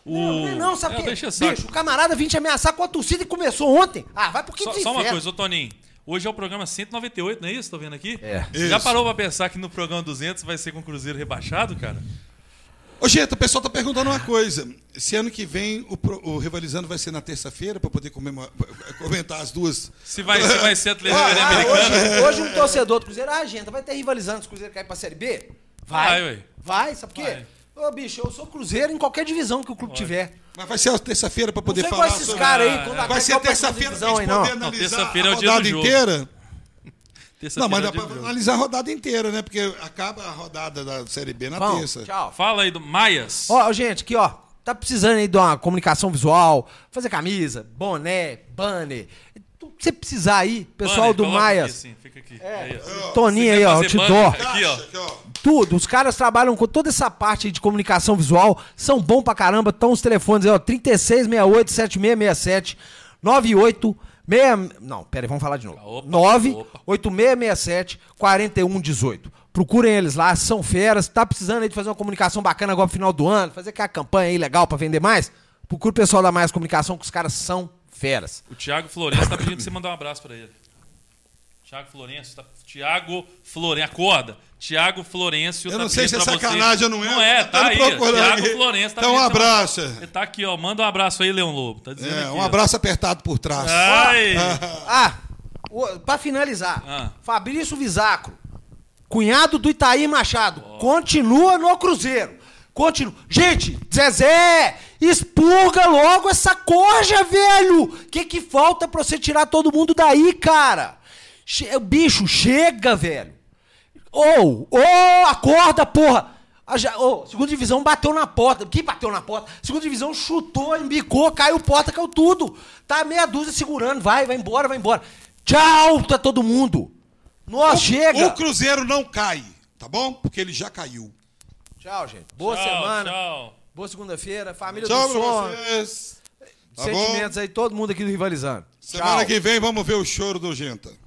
O... Não, não, é não, sabe é, que... Deixa Bicho, o camarada vim te ameaçar com a torcida e começou ontem. Ah, vai pro que inferno. Só uma coisa, ô Toninho. Hoje é o programa cento e noventa e oito, não é isso? Tô vendo aqui? É. Isso. Já parou pra pensar que no programa duzentos vai ser com o Cruzeiro rebaixado, cara? Ô, gente, o pessoal tá perguntando uma coisa. Se ano que vem o, pro, o Rivalizando vai ser na terça-feira pra poder comemorar, comentar as duas... Se vai, se vai ser a televisão ah, americana... Hoje, hoje um torcedor do Cruzeiro... Ah, gente, vai ter Rivalizando se o Cruzeiro cair pra Série B? Vai, vai, vai sabe por quê? Ô, bicho, eu sou Cruzeiro em qualquer divisão que o clube vai. tiver. Mas vai ser a terça-feira pra poder falar sobre... Não sei esses caras aí. Quando vai ser terça-feira pra gente poder analisar a rodada inteira. Não, mas dá pra analisar a rodada inteira, né? Porque acaba a rodada da Série B na terça. Tchau. Fala aí do Maias. Ó, gente, aqui, ó. Tá precisando aí de uma comunicação visual, fazer camisa, boné, banner... O que você precisar aí, pessoal Banner, do Maias. Aqui, sim, fica aqui. É, é, Toninho aí, ó, eu te dou. Aqui, ó. Tudo, os caras trabalham com toda essa parte aí de comunicação visual, são bons pra caramba, estão os telefones aí, ó, trinta e seis, sessenta e oito, setenta e seis sessenta e sete, noventa e oito, seis... Não, peraí, vamos falar de novo. Opa, nove oito seis seis sete, quatro um um oito. Procurem eles lá, são feras, tá precisando aí de fazer uma comunicação bacana agora no final do ano, fazer aquela campanha aí legal pra vender mais, procura o pessoal da Maias Comunicação, que os caras são feras. O Thiago Florencio tá pedindo pra você mandar um abraço pra ele. Thiago Florencio, tá... Thiago Florencio, acorda. Thiago Florencio tá pedindo pra você. Eu não sei se é sacanagem ou não é. Não é, tá aí. Thiago Florencio tá pedindo. Então um abraço. Ele tá aqui, ó, manda um abraço aí, Leão Lobo. Tá dizendo é, aqui, um abraço ó. apertado por trás. Ai. Ah, ah, pra finalizar, ah. Fabrício Visacro, cunhado do Itaí Machado, oh. continua no Cruzeiro. Continua. Gente, Zezé, expurga logo essa corja, velho! O que que falta pra você tirar todo mundo daí, cara? Che bicho, chega, velho! Ou, oh, oh, acorda, porra! A ja oh, segunda divisão bateu na porta. Quem bateu na porta? Segunda divisão chutou, embicou, caiu porta, caiu tudo. Tá meia dúzia segurando, vai, vai embora, vai embora. Tchau, tá todo mundo! Nossa, o, chega! O Cruzeiro não cai, tá bom? Porque ele já caiu. Tchau, gente. Boa tchau, semana. Tchau. Boa segunda-feira. Família tchau do Som. Vocês. Tá Sentimentos bom? Aí, todo mundo aqui do Rivalizando. Semana tchau. que vem vamos ver o choro do Genta.